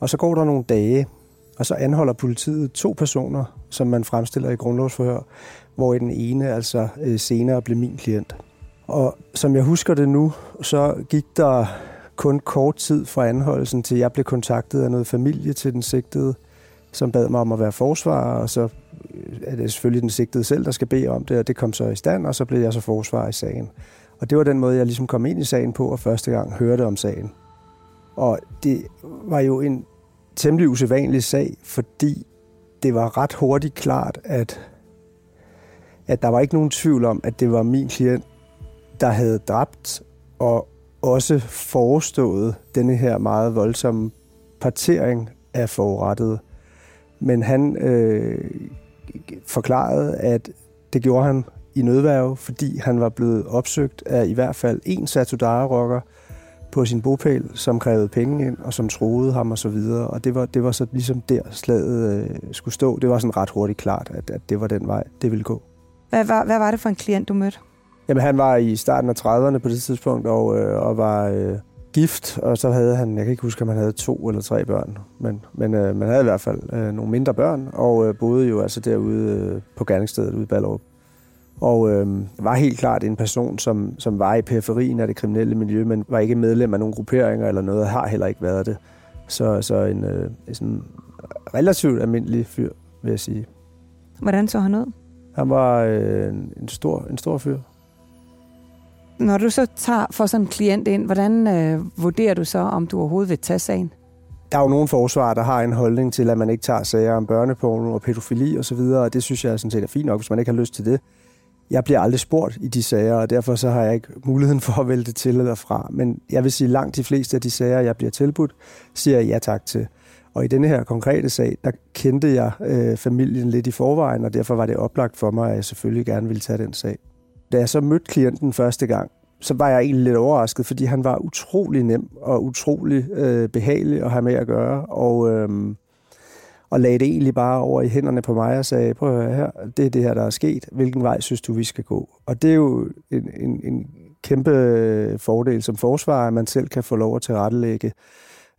Og så går der nogle dage, og så anholder politiet 2 personer, som man fremstiller i grundlovsforhør, hvor den ene altså senere blev min klient. Og som jeg husker det nu, så gik der kun kort tid fra anholdelsen, til jeg blev kontaktet af noget familie til den sigtede, som bad mig om at være forsvarer, og så er det selvfølgelig den sigtede selv, der skal bede om det, og det kom så i stand, og så blev jeg så forsvarer i sagen. Og det var den måde, jeg ligesom kom ind i sagen på, og første gang hørte om sagen. Og det var jo en temmelig usædvanlig sag, fordi det var ret hurtigt klart, at der var ikke nogen tvivl om, at det var min klient, der havde dræbt og også forestået denne her meget voldsomme partering af forurettede. Men han forklarede, at det gjorde han i nødværge, fordi han var blevet opsøgt af i hvert fald en Satudarah-rocker på sin bopæl, som krævede penge ind, og som troede ham og så videre. Og det var så ligesom der slaget skulle stå. Det var sådan ret hurtigt klart, at det var den vej, det ville gå. Hvad var det for en klient, du mødte? Jamen, han var i starten af 30'erne på det tidspunkt, og var gift, og så havde han, jeg kan ikke huske, om han havde 2 eller 3 børn, men man havde i hvert fald nogle mindre børn, og boede jo altså derude på gerningsstedet ude i Ballerup. Og var helt klart en person, som var i periferien af det kriminelle miljø, men var ikke medlem af nogle grupperinger eller noget, har heller ikke været det. Så en sådan relativt almindelig fyr, vil jeg sige. Hvordan så han ud? Han var en stor fyr. Når du så får sådan en klient ind, hvordan vurderer du så, om du overhovedet vil tage sagen? Der er jo nogle forsvarer, der har en holdning til, at man ikke tager sager om børneporno og pædofili osv., og det synes jeg sådan set er fint nok, hvis man ikke har lyst til det. Jeg bliver aldrig spurgt i de sager, og derfor så har jeg ikke muligheden for at vælge det til eller fra. Men jeg vil sige, at langt de fleste af de sager, jeg bliver tilbudt, siger jeg ja tak til. Og i denne her konkrete sag, der kendte jeg familien lidt i forvejen, og derfor var det oplagt for mig, at jeg selvfølgelig gerne ville tage den sag. Da jeg så mødte klienten første gang, så var jeg egentlig lidt overrasket, fordi han var utrolig nem og utrolig behagelig at have med at gøre, og lagde det egentlig bare over i hænderne på mig og sagde, prøv at høre her, det er det her, der er sket. Hvilken vej synes du, vi skal gå? Og det er jo en kæmpe fordel som forsvarer, at man selv kan få lov at tilrettelægge,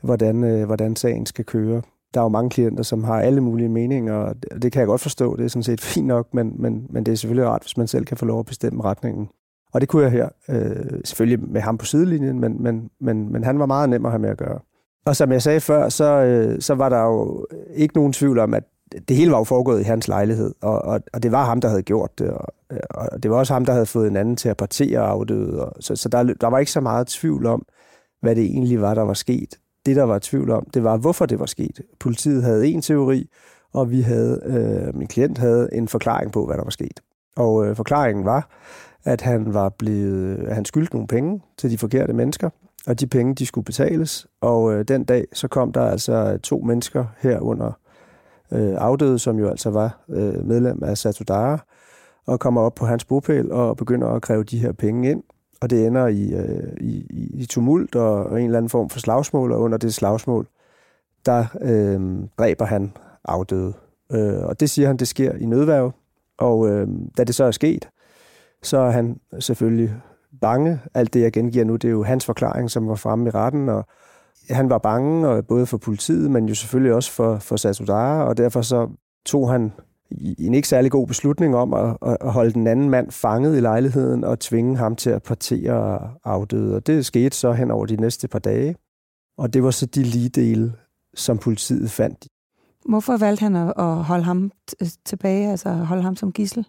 hvordan sagen skal køre. Der er jo mange klienter, som har alle mulige meninger, og det kan jeg godt forstå. Det er sådan set fint nok, men det er selvfølgelig rart, hvis man selv kan få lov at bestemme retningen. Og det kunne jeg her. Selvfølgelig med ham på sidelinjen, men han var meget nem at have med at gøre. Og som jeg sagde før, så var der jo ikke nogen tvivl om, at det hele var jo foregået i hans lejlighed, og det var ham, der havde gjort det, og det var også ham, der havde fået en anden til at partere og afdøde. Så der var ikke så meget tvivl om, hvad det egentlig var, der var sket. Det, der var tvivl om, det var, hvorfor det var sket. Politiet havde en teori, og vi havde, min klient havde en forklaring på, hvad der var sket. Og forklaringen var, at han skyldte nogle penge til de forkerte mennesker, og de penge, de skulle betales. Og den dag, så kom der altså 2 mennesker herunder afdøde, som jo altså var medlem af Satudarah, og kommer op på hans bopæl og begynder at kræve de her penge ind. Og det ender i tumult og en eller anden form for slagsmål, og under det slagsmål, der dræber han afdøde. Og det siger han, det sker i nødværge. Og da det så er sket, så er han selvfølgelig bange. Alt det, jeg gengiver nu, det er jo hans forklaring, som var fremme i retten, og han var bange, og både for politiet, men jo selvfølgelig også for Satudarah, og derfor så tog han en ikke særlig god beslutning om at holde den anden mand fanget i lejligheden og tvinge ham til at partere afdøde. Og det skete så hen over de næste par dage, og det var så de ligedele, som politiet fandt. Hvorfor valgte han at holde ham tilbage, altså holde ham som gidsel?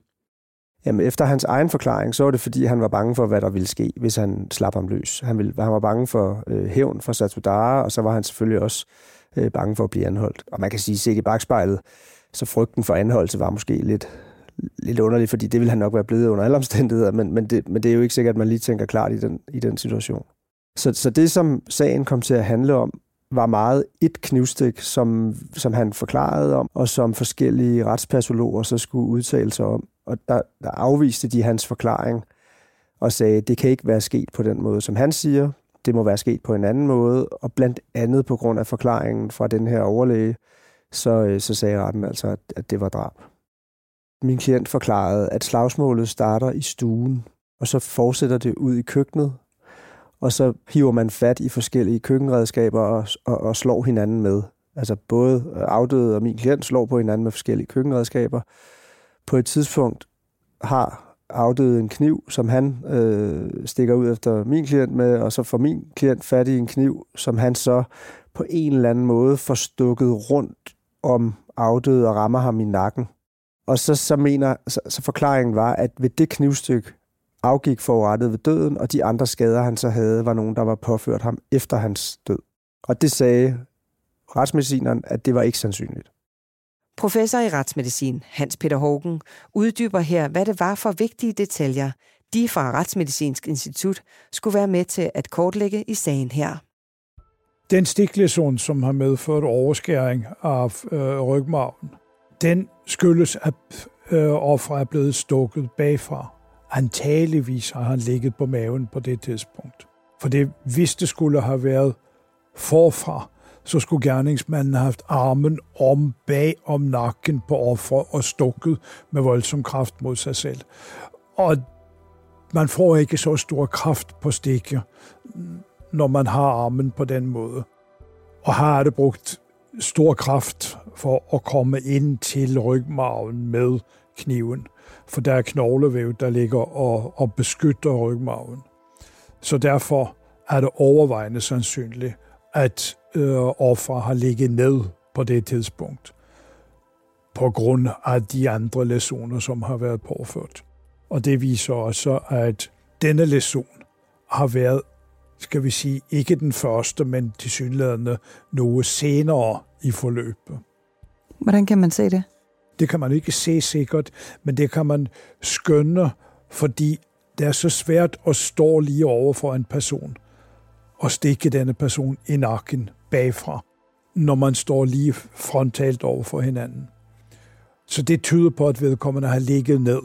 Jamen, efter hans egen forklaring, så var det, fordi han var bange for, hvad der ville ske, hvis han slap ham løs. Han var bange for hævn for Satudarah, og så var han selvfølgelig også bange for at blive anholdt. Og man kan sige, set i bagspejlet, så frygten for anholdelse var måske lidt underlig, fordi det ville han nok være blevet under alle omstændigheder, men det er jo ikke sikkert, at man lige tænker klart i den situation. Så det, som sagen kom til at handle om, var meget et knivstik, som han forklarede om, og som forskellige retspatologer så skulle udtale sig om. Og der afviste de hans forklaring og sagde, at det kan ikke være sket på den måde, som han siger. Det må være sket på en anden måde, og blandt andet på grund af forklaringen fra den her overlæge, så sagde retten altså, at det var drab. Min klient forklarede, at slagsmålet starter i stuen, og så fortsætter det ud i køkkenet, og så hiver man fat i forskellige køkkenredskaber og slår hinanden med. Altså både afdøde og min klient slår på hinanden med forskellige køkkenredskaber. På et tidspunkt har afdøde en kniv, som han stikker ud efter min klient med, og så får min klient fat i en kniv, som han så på en eller anden måde får stukket rundt om afdøde og rammer ham i nakken. Og så forklaringen var, at ved det knivstykke afgik forurettet ved døden, og de andre skader, han så havde, var nogen, der var påført ham efter hans død. Og det sagde retsmedicineren, at det var ikke sandsynligt. Professor i retsmedicin, Hans Petter Hougen, uddyber her, hvad det var for vigtige detaljer, de fra Retsmedicinsk Institut skulle være med til at kortlægge i sagen her. Den stiklæsion, som har medført overskæring af rygmarven, den skyldes, at offeret er blevet stukket bagfra. Antageligvis har han ligget på maven på det tidspunkt. For det, hvis det skulle have været forfra, så skulle gerningsmanden have haft armen om bag om nakken på offeret og stukket med voldsom kraft mod sig selv. Og man får ikke så stor kraft på stikker, når man har armen på den måde. Og her er det brugt stor kraft for at komme ind til rygmarven med kniven, for der er knoglevæv, der ligger og beskytter rygmarven. Så derfor er det overvejende sandsynligt, at offer har ligget ned på det tidspunkt, på grund af de andre læsioner, som har været påført. Og det viser også, at denne læsion har været, skal vi sige, ikke den første, men tilsyneladende noget senere i forløbet. Hvordan kan man se det? Det kan man ikke se sikkert, men det kan man skønne, fordi det er så svært at stå lige over for en person og stikke denne person i nakken bagfra, når man står lige frontalt over for hinanden. Så det tyder på, at vedkommende har ligget ned.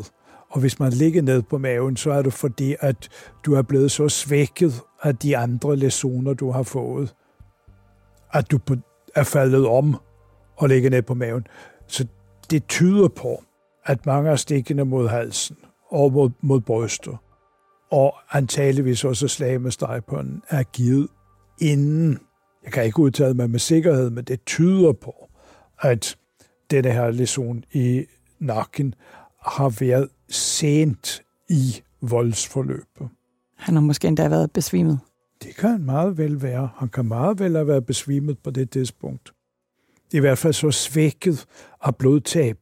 Og hvis man ligger ned på maven, så er det fordi, at du er blevet så svækket af de andre læsioner, du har fået, at du er faldet om og ligger ned på maven. Så det tyder på, at mange er stikkende mod halsen og mod brystet, og antageligvis også slag med stegpanden er givet inden. Jeg kan ikke udtale mig med sikkerhed, men det tyder på, at denne her læsion i nakken har været sent i voldsforløbet. Han har måske endda været besvimet. Det kan han meget vel være. Han kan meget vel have været besvimet på det tidspunkt. I hvert fald så svækket af blodtab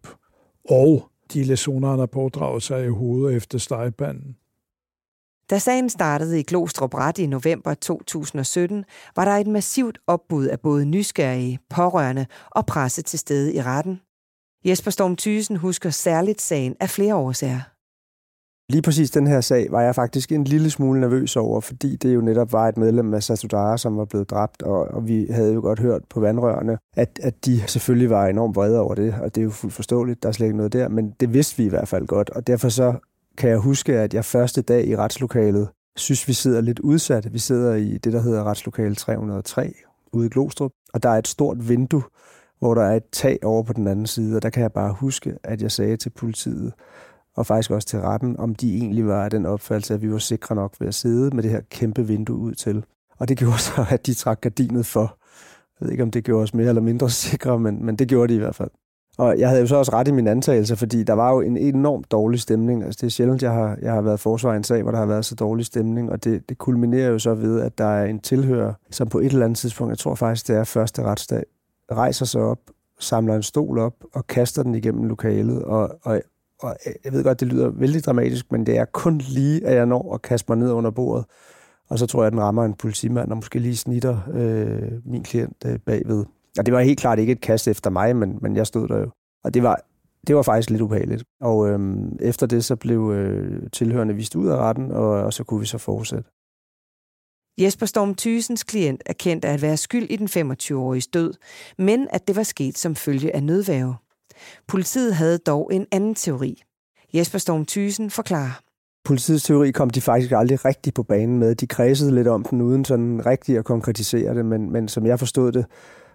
og de læsioner, han har pådraget sig i hovedet efter stegpanden. Da sagen startede i Glostrup Ret i november 2017, var der et massivt opbud af både nysgerrige, pårørende og presse til stede i retten. Jesper Storm Thygesen husker særligt sagen af flere årsager. Lige præcis den her sag var jeg faktisk en lille smule nervøs over, fordi det jo netop var et medlem af Satudarah, som var blevet dræbt, og vi havde jo godt hørt på vandrørene, at de selvfølgelig var enormt vrede over det, og det er jo fuldt forståeligt, der er slet ikke noget der, men det vidste vi i hvert fald godt, og derfor så kan jeg huske, at jeg første dag i retslokalet synes, vi sidder lidt udsat. Vi sidder i det, der hedder retslokale 303 ude i Glostrup, og der er et stort vindue, hvor der er et tag over på den anden side, og der kan jeg bare huske, at jeg sagde til politiet, og faktisk også til retten, om de egentlig var den opfattelse, at vi var sikre nok ved at sidde med det her kæmpe vindue ud til. Og det gjorde så, at de trak gardinet for. Jeg ved ikke, om det gjorde os mere eller mindre sikre, men det gjorde de i hvert fald. Og jeg havde jo så også ret i mine antagelser, fordi der var jo en enormt dårlig stemning. Altså det er sjældent, jeg har været forsvar i en sag, hvor der har været så dårlig stemning, og det kulminerer jo så ved, at der er en tilhører, som på et eller andet tidspunkt, jeg tror faktisk, det er første retsdag, rejser sig op, samler en stol op og kaster den igennem lokalet, og jeg ved godt, det lyder vældig dramatisk, men det er kun lige, at jeg når at kaste mig ned under bordet. Og så tror jeg, at den rammer en politimand, og måske lige snitter min klient bagved. Og det var helt klart ikke et kast efter mig, men jeg stod der jo. Og det var faktisk lidt ubehageligt. Og efter det, så blev tilhørende vist ud af retten, og så kunne vi så fortsætte. Jesper Storm Thygesens klient erkendte at være skyld i den 25-åriges død, men at det var sket som følge af nødværge. Politiet havde dog en anden teori. Jesper Storm Thygesen forklarer. Politiets teori kom de faktisk aldrig rigtig på banen med. De kredsede lidt om den uden sådan rigtig at konkretisere det, men som jeg forstod det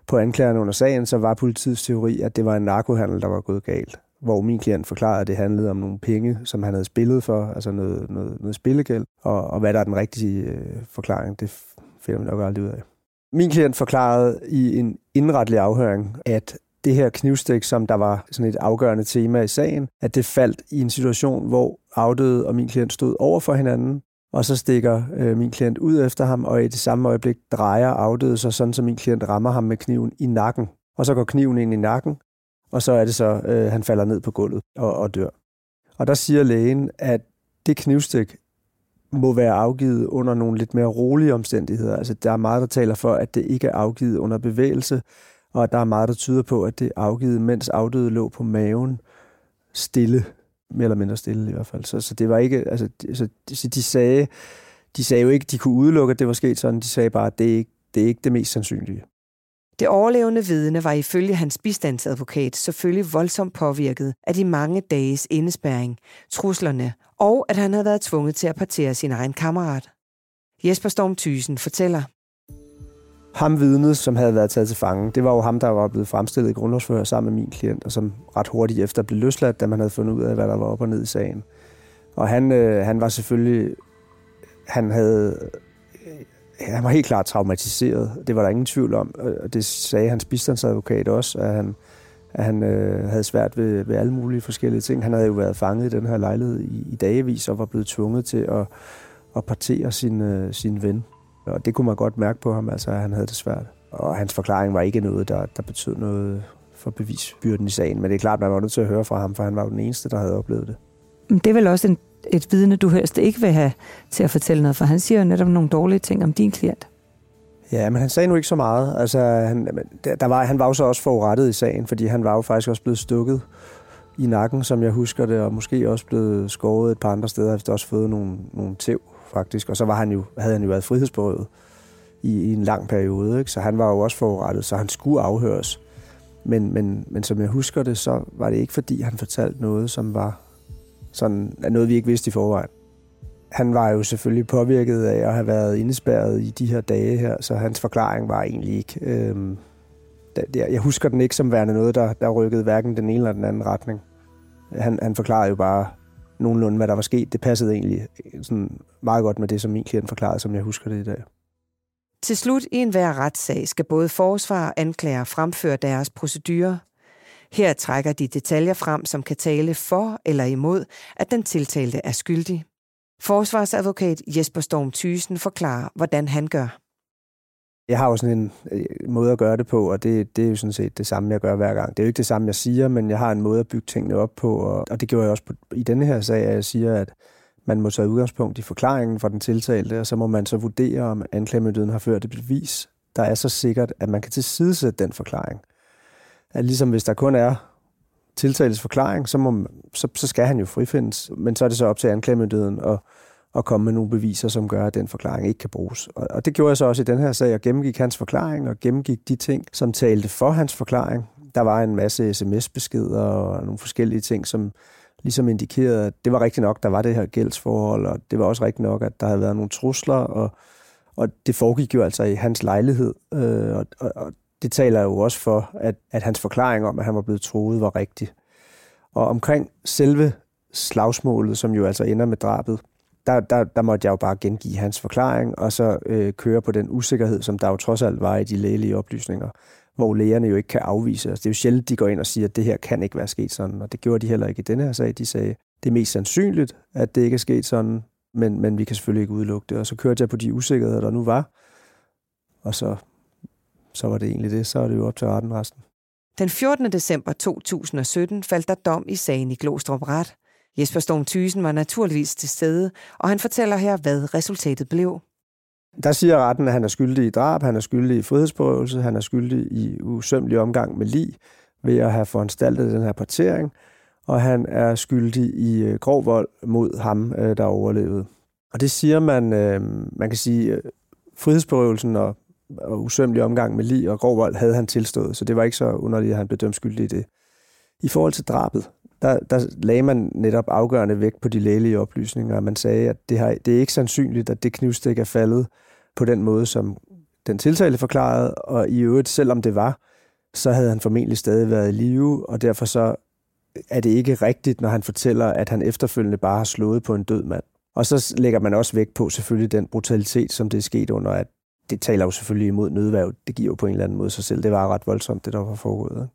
på anklagerne under sagen, så var politiets teori, at det var en narkohandel, der var gået galt. Hvor min klient forklarede, at det handlede om nogle penge, som han havde spillet for, altså noget spillegæld. Og hvad der er den rigtige forklaring, det finder man nok aldrig ud af. Min klient forklarede i en indretlig afhøring, at det her knivstik, som der var sådan et afgørende tema i sagen, at det faldt i en situation, hvor afdøde og min klient stod over for hinanden, og så stikker min klient ud efter ham, og i det samme øjeblik drejer afdøde sig, sådan så min klient rammer ham med kniven i nakken. Og så går kniven ind i nakken, og så er det så, han falder ned på gulvet og dør. Og der siger lægen, at det knivstik må være afgivet under nogle lidt mere rolige omstændigheder. Altså, der er meget, der taler for, at det ikke er afgivet under bevægelse, og at der er meget, der tyder på, at det er afgivet, mens afdøde lå på maven stille, mere eller mindre stille i hvert fald. Så det var ikke, altså, de sagde jo ikke, de kunne udelukke, at det var sket sådan. De sagde bare, at det er ikke det mest sandsynlige. Det overlevende vidne var ifølge hans bistandsadvokat selvfølgelig voldsomt påvirket af de mange dages indespærring, truslerne og at han havde været tvunget til at partere sin egen kammerat. Jesper Storm Thygesen fortæller. Ham vidnet, som havde været taget til fange, det var jo ham, der var blevet fremstillet i grundlovsforhør sammen med min klient, og som ret hurtigt efter blev løsladt, da man havde fundet ud af, hvad der var op og ned i sagen. Og han var selvfølgelig... Han var helt klart traumatiseret. Det var der ingen tvivl om, og det sagde hans bistandsadvokat også, at han havde svært ved alle mulige forskellige ting. Han havde jo været fanget i den her lejlighed i dagevis og var blevet tvunget til at partere sin ven. Og det kunne man godt mærke på ham, altså at han havde det svært. Og hans forklaring var ikke noget, der betød noget for bevisbyrden i sagen. Men det er klart, man var nødt til at høre fra ham, for han var jo den eneste, der havde oplevet det. Det er vel også et vidne, du helst ikke vil have til at fortælle noget, for han siger jo netop nogle dårlige ting om din klient. Ja, men han sagde nu ikke så meget. Altså, han var jo så også forurettet i sagen, fordi han var jo faktisk også blevet stukket i nakken, som jeg husker det, og måske også blevet skåret et par andre steder, efter også fået nogle tæv, faktisk. Og så var havde han jo været frihedsberøvet i en lang periode, ikke? Så han var jo også forurettet, så han skulle afhøres. Men som jeg husker det, så var det ikke, fordi han fortalte noget, som var sådan noget, vi ikke vidste i forvejen. Han var jo selvfølgelig påvirket af at have været indespærret i de her dage her, så hans forklaring var egentlig ikke... Jeg husker den ikke som værende noget, der rykkede hverken den ene eller den anden retning. Han forklarede jo bare nogenlunde, hvad der var sket. Det passede egentlig sådan meget godt med det, som min klient forklarede, som jeg husker det i dag. Til slut i enhver retssag skal både forsvar og anklager fremføre deres procedurer. Her trækker de detaljer frem, som kan tale for eller imod, at den tiltalte er skyldig. Forsvarsadvokat Jesper Storm Thygesen forklarer, hvordan han gør. Jeg har jo sådan en måde at gøre det på, og det er jo sådan set det samme, jeg gør hver gang. Det er jo ikke det samme, jeg siger, men jeg har en måde at bygge tingene op på, og det gjorde jeg også i denne her sag, at jeg siger, at man må tage udgangspunkt i forklaringen fra den tiltalte, og så må man så vurdere, om anklagemyndigheden har ført et bevis, der er så sikkert, at man kan tilsidesætte den forklaring. At ligesom hvis der kun er tiltaltes forklaring, så skal han jo frifindes, men så er det så op til anklagemyndigheden at komme med nogle beviser, som gør, at den forklaring ikke kan bruges. Og det gjorde jeg så også i den her sag, og gennemgik hans forklaring, og gennemgik de ting, som talte for hans forklaring. Der var en masse sms-beskeder og nogle forskellige ting, som ligesom indikerede, at det var rigtigt nok, der var det her gældsforhold, og det var også rigtigt nok, at der havde været nogle trusler, og det foregik jo altså i hans lejlighed, og det taler jo også for, at hans forklaring om, at han var blevet truet, var rigtig. Og omkring selve slagsmålet, som jo altså ender med drabet, der måtte jeg jo bare gengive hans forklaring, og så køre på den usikkerhed, som der jo trods alt var i de lægelige oplysninger, hvor lægerne jo ikke kan afvise. Altså, det er jo sjældent, de går ind og siger, at det her kan ikke være sket sådan, og det gjorde de heller ikke i denne her sag. De sagde, det er mest sandsynligt, at det ikke er sket sådan, men vi kan selvfølgelig ikke udelukke det. Og så kørte jeg på de usikkerheder, der nu var, og så var det egentlig det. Så er det jo op til retten resten. Den 14. december 2017 faldt der dom i sagen i Glostrup Ret. Jesper Storm Thygesen var naturligvis til stede, og han fortæller her, hvad resultatet blev. Der siger retten, at han er skyldig i drab, han er skyldig i frihedsberøvelse, han er skyldig i usømmelig omgang med lig ved at have foranstaltet den her partering, og han er skyldig i grov vold mod ham, der overlevede. Og det siger man kan sige, frihedsberøvelsen og usømmelig omgang med lig og grov vold havde han tilstået, så det var ikke så underligt, at han blev dømt skyldig i det. I forhold til drabet, der lagde man netop afgørende vægt på de lægelige oplysninger, og man sagde, at det er ikke sandsynligt, at det knivstik er faldet på den måde, som den tiltalte forklarede, og i øvrigt, selvom det var, så havde han formentlig stadig været i live, og derfor så er det ikke rigtigt, når han fortæller, at han efterfølgende bare har slået på en død mand. Og så lægger man også vægt på selvfølgelig den brutalitet, som det er sket under, at det taler jo selvfølgelig imod nødværv. Det giver jo på en eller anden måde sig selv. Det var ret voldsomt, det der var foregået.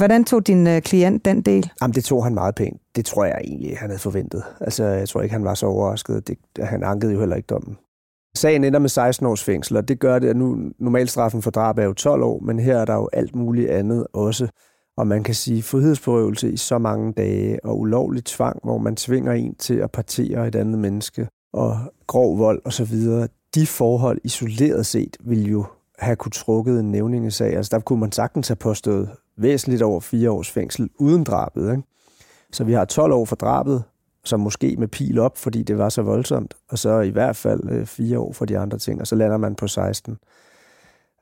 Hvordan tog din klient den del? Jamen, det tog han meget pænt. Det tror jeg egentlig, han havde forventet. Altså, jeg tror ikke, han var så overrasket. Han ankede jo heller ikke dommen. Sagen ender med 16 års fængsel, og det gør det, at nu normalstraffen for drab er jo 12 år, men her er der jo alt muligt andet også. Og man kan sige frihedsberøvelse i så mange dage, og ulovlig tvang, hvor man tvinger en til at partere et andet menneske, og grov vold osv. De forhold isoleret set ville jo have kunne trukket en nævningesag. Altså, der kunne man sagtens have påstået væsentligt over 4 års fængsel uden drabet, ikke? Så vi har 12 år for drabet, som måske med pil op, fordi det var så voldsomt, og så i hvert fald 4 år for de andre ting, og så lander man på 16.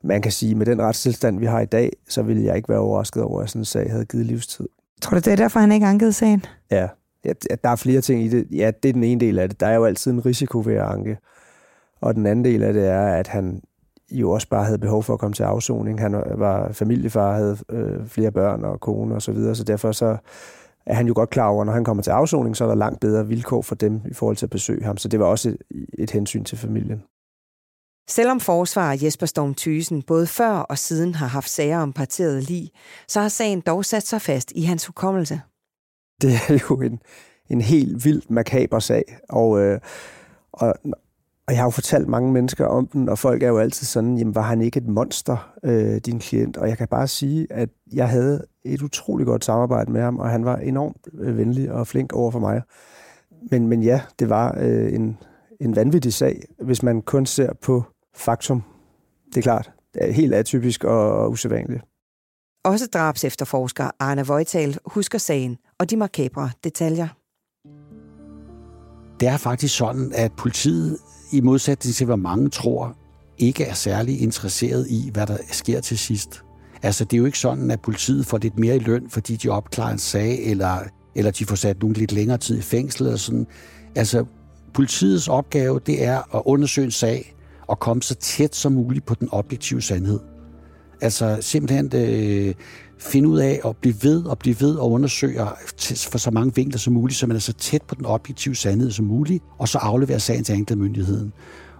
Man kan sige, at med den retstilstand, vi har i dag, så ville jeg ikke være overrasket over, at sådan en sag havde givet livstid. Tror du, det er derfor, han ikke ankede sagen? Ja, der er flere ting i det. Ja, det er den ene del af det. Der er jo altid en risiko ved at anke. Og den anden del af det er, at han jo også bare havde behov for at komme til afsoning. Han var familiefar, havde flere børn og kone og så videre, så derfor så er han jo godt klar over, at når han kommer til afsoning, så er der langt bedre vilkår for dem i forhold til at besøge ham. Så det var også et hensyn til familien. Selvom forsvarer Jesper Storm Thygesen både før og siden har haft sager om parteret lig, så har sagen dog sat sig fast i hans hukommelse. Det er jo en helt vildt makaber sag, og jeg har jo fortalt mange mennesker om den, og folk er jo altid sådan, jamen var han ikke et monster, din klient? Og jeg kan bare sige, at jeg havde et utroligt godt samarbejde med ham, og han var enormt venlig og flink over for mig. Men ja, det var en vanvittig sag, hvis man kun ser på faktum. Det er klart. Det er helt atypisk og usædvanligt. Også drabsefterforsker Arne Woythal husker sagen og de makabre detaljer. Det er faktisk sådan, at politiet, i modsætning til hvad mange tror, ikke er særlig interesseret i, hvad der sker til sidst. Altså, det er jo ikke sådan, at politiet får lidt mere i løn, fordi de opklarer en sag, eller de får sat nogen lidt længere tid i fængsel eller sådan. Altså, politiets opgave, det er at undersøge en sag og komme så tæt som muligt på den objektive sandhed. Altså, simpelthen finde ud af at blive ved og undersøge for så mange vinkler som muligt, så man er så tæt på den objektive sandhed som muligt, og så aflevere sagen til anklagemyndigheden.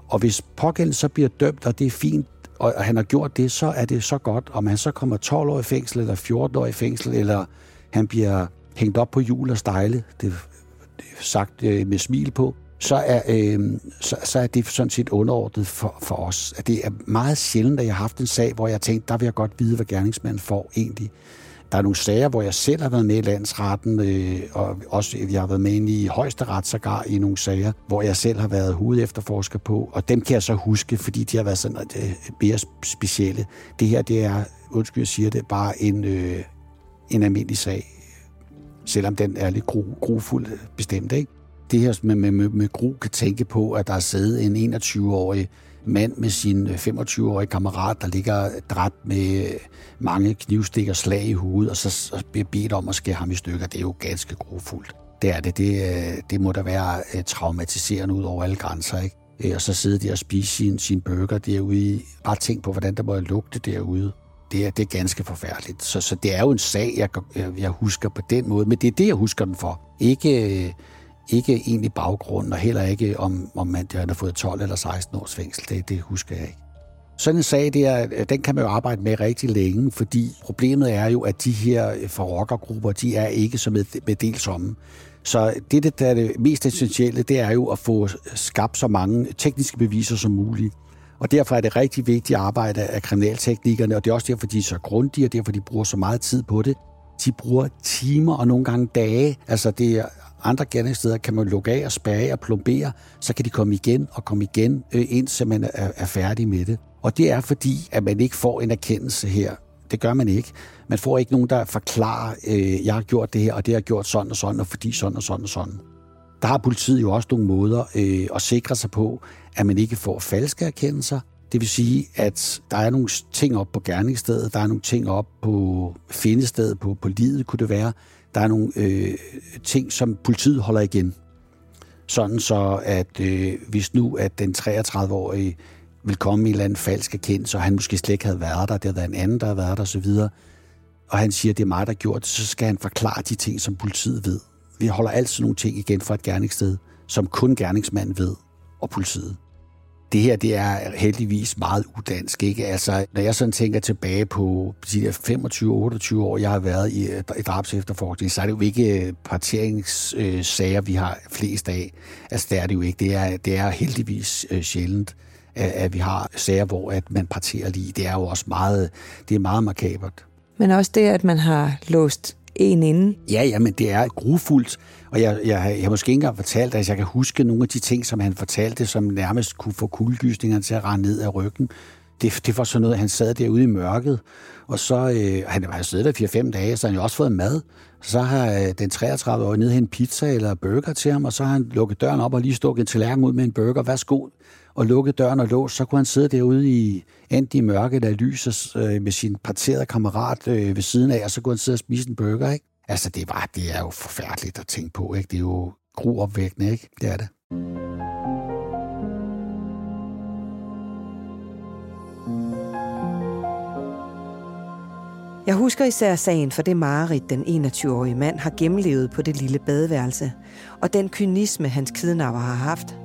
Og hvis pågældende så bliver dømt, og det er fint, og han har gjort det, så er det så godt, om han så kommer 12 år i fængsel, eller 14 år i fængsel, eller han bliver hængt op på hjul og stejle, det er sagt med smil på, så er det sådan set underordnet for os. At det er meget sjældent, at jeg har haft en sag, hvor jeg tænkte, der vil jeg godt vide, hvad gerningsmanden får egentlig. Der er nogle sager, hvor jeg selv har været med i landsretten, og også jeg har været med i højesteret sågar i nogle sager, hvor jeg selv har været hovedefterforsker på, og dem kan jeg så huske, fordi de har været sådan mere specielle. Det her, det er, undskyld jeg siger det, bare en almindelig sag, selvom den er lidt grufuld bestemt, ikke? Det her med gru kan tænke på, at der er siddet en 21-årig mand med sin 25-årige kammerat, der ligger dræbt med mange knivstik og slag i hovedet, og så bliver bedt om at skære ham i stykker. Det er jo ganske grufuldt. Det er det. Det må da være traumatiserende ud over alle grænser, ikke? Og så sidde der og spise sin burger derude. Bare tænk på, hvordan der må lugte derude. Det er ganske forfærdeligt. Så det er jo en sag, jeg husker på den måde. Men det er det, jeg husker den for. Ikke egentlig baggrunden, og heller ikke, om man har fået 12 eller 16 års fængsel. Det husker jeg ikke. Sådan en sag, den kan man jo arbejde med rigtig længe, fordi problemet er jo, at de her forrockergrupper, de er ikke så meddelsomme. Så det, der er det mest essentielle, det er jo at få skabt så mange tekniske beviser som muligt. Og derfor er det rigtig vigtigt at arbejde af kriminalteknikerne, og det er også derfor, de er så grundige, og derfor de bruger så meget tid på det. De bruger timer og nogle gange dage. Altså det er andre gerningssteder kan man lukke af og spærre og plombere, så kan de komme igen, indtil man er færdig med det. Og det er fordi, at man ikke får en erkendelse her. Det gør man ikke. Man får ikke nogen, der forklarer, jeg har gjort det her, og det har gjort sådan og sådan, og fordi sådan og sådan og sådan. Der har politiet jo også nogle måder at sikre sig på, at man ikke får falske erkendelser. Det vil sige, at der er nogle ting op på gerningsstedet, der er nogle ting op på findestedet, på livet kunne det være. Der er nogle ting, som politiet holder igen. Sådan så, at hvis nu at den 33-årige vil komme i en eller anden falsk erkendelse, og han måske slet ikke havde været der, det havde været en anden, der havde været der osv., og han siger, at det er mig, der har gjort det, så skal han forklare de ting, som politiet ved. Vi holder altid nogle ting igen fra et gerningssted, som kun gerningsmanden ved og politiet. Det her, det er heldigvis meget udansk, ikke? Altså, når jeg sådan tænker tilbage på de der 25-28 år, jeg har været i drabsefterforskning, så er det jo ikke parteringssager, vi har flest af. Altså, det er det jo ikke. Det er heldigvis sjældent, at vi har sager, hvor at man parterer lige. Det er jo også meget, det er meget makabert. Men også det, at man har låst en inden. Ja, men det er grufuldt. Og jeg har måske ikke engang fortalt, at jeg kan huske nogle af de ting, som han fortalte, som nærmest kunne få kuldegysningerne til at rende ned ad ryggen. Det var sådan noget, han sad derude i mørket, og så han har siddet der 4-5 dage, så han jo også fået mad. Så har den 33-årige nede hentet pizza eller burger til ham, og så har han lukket døren op og lige stukket en tallerken ud med en burger. Værsgo. Og lukket døren og låst, så kunne han sidde derude i mørket af lys med sin parterede kammerat ved siden af, og så kunne han sidde og spise en burger, ikke? Altså, det er jo forfærdeligt at tænke på, ikke? Det er jo gruopvækkende, ikke? Det er det. Jeg husker især sagen for det mareridt, den 21-årige mand har gennemlevet på det lille badeværelse, og den kynisme, hans kidnapper har haft.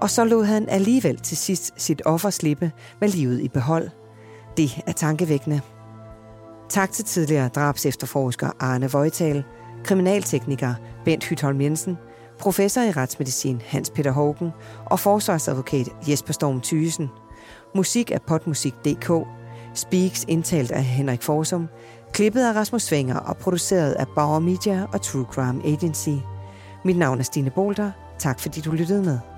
Og så lod han alligevel til sidst sit offer slippe med livet i behold. Det er tankevækkende. Tak til tidligere drabsefterforsker Arne Woythal, kriminaltekniker Bent Hytholm Jensen, professor i retsmedicin Hans Petter Hougen og forsvarsadvokat Jesper Storm Thygesen. Musik af potmusik.dk, Speaks indtalt af Henrik Forsum, klippet af Rasmus Svinger og produceret af Bauer Media og True Crime Agency. Mit navn er Stine Bolter. Tak fordi du lyttede med.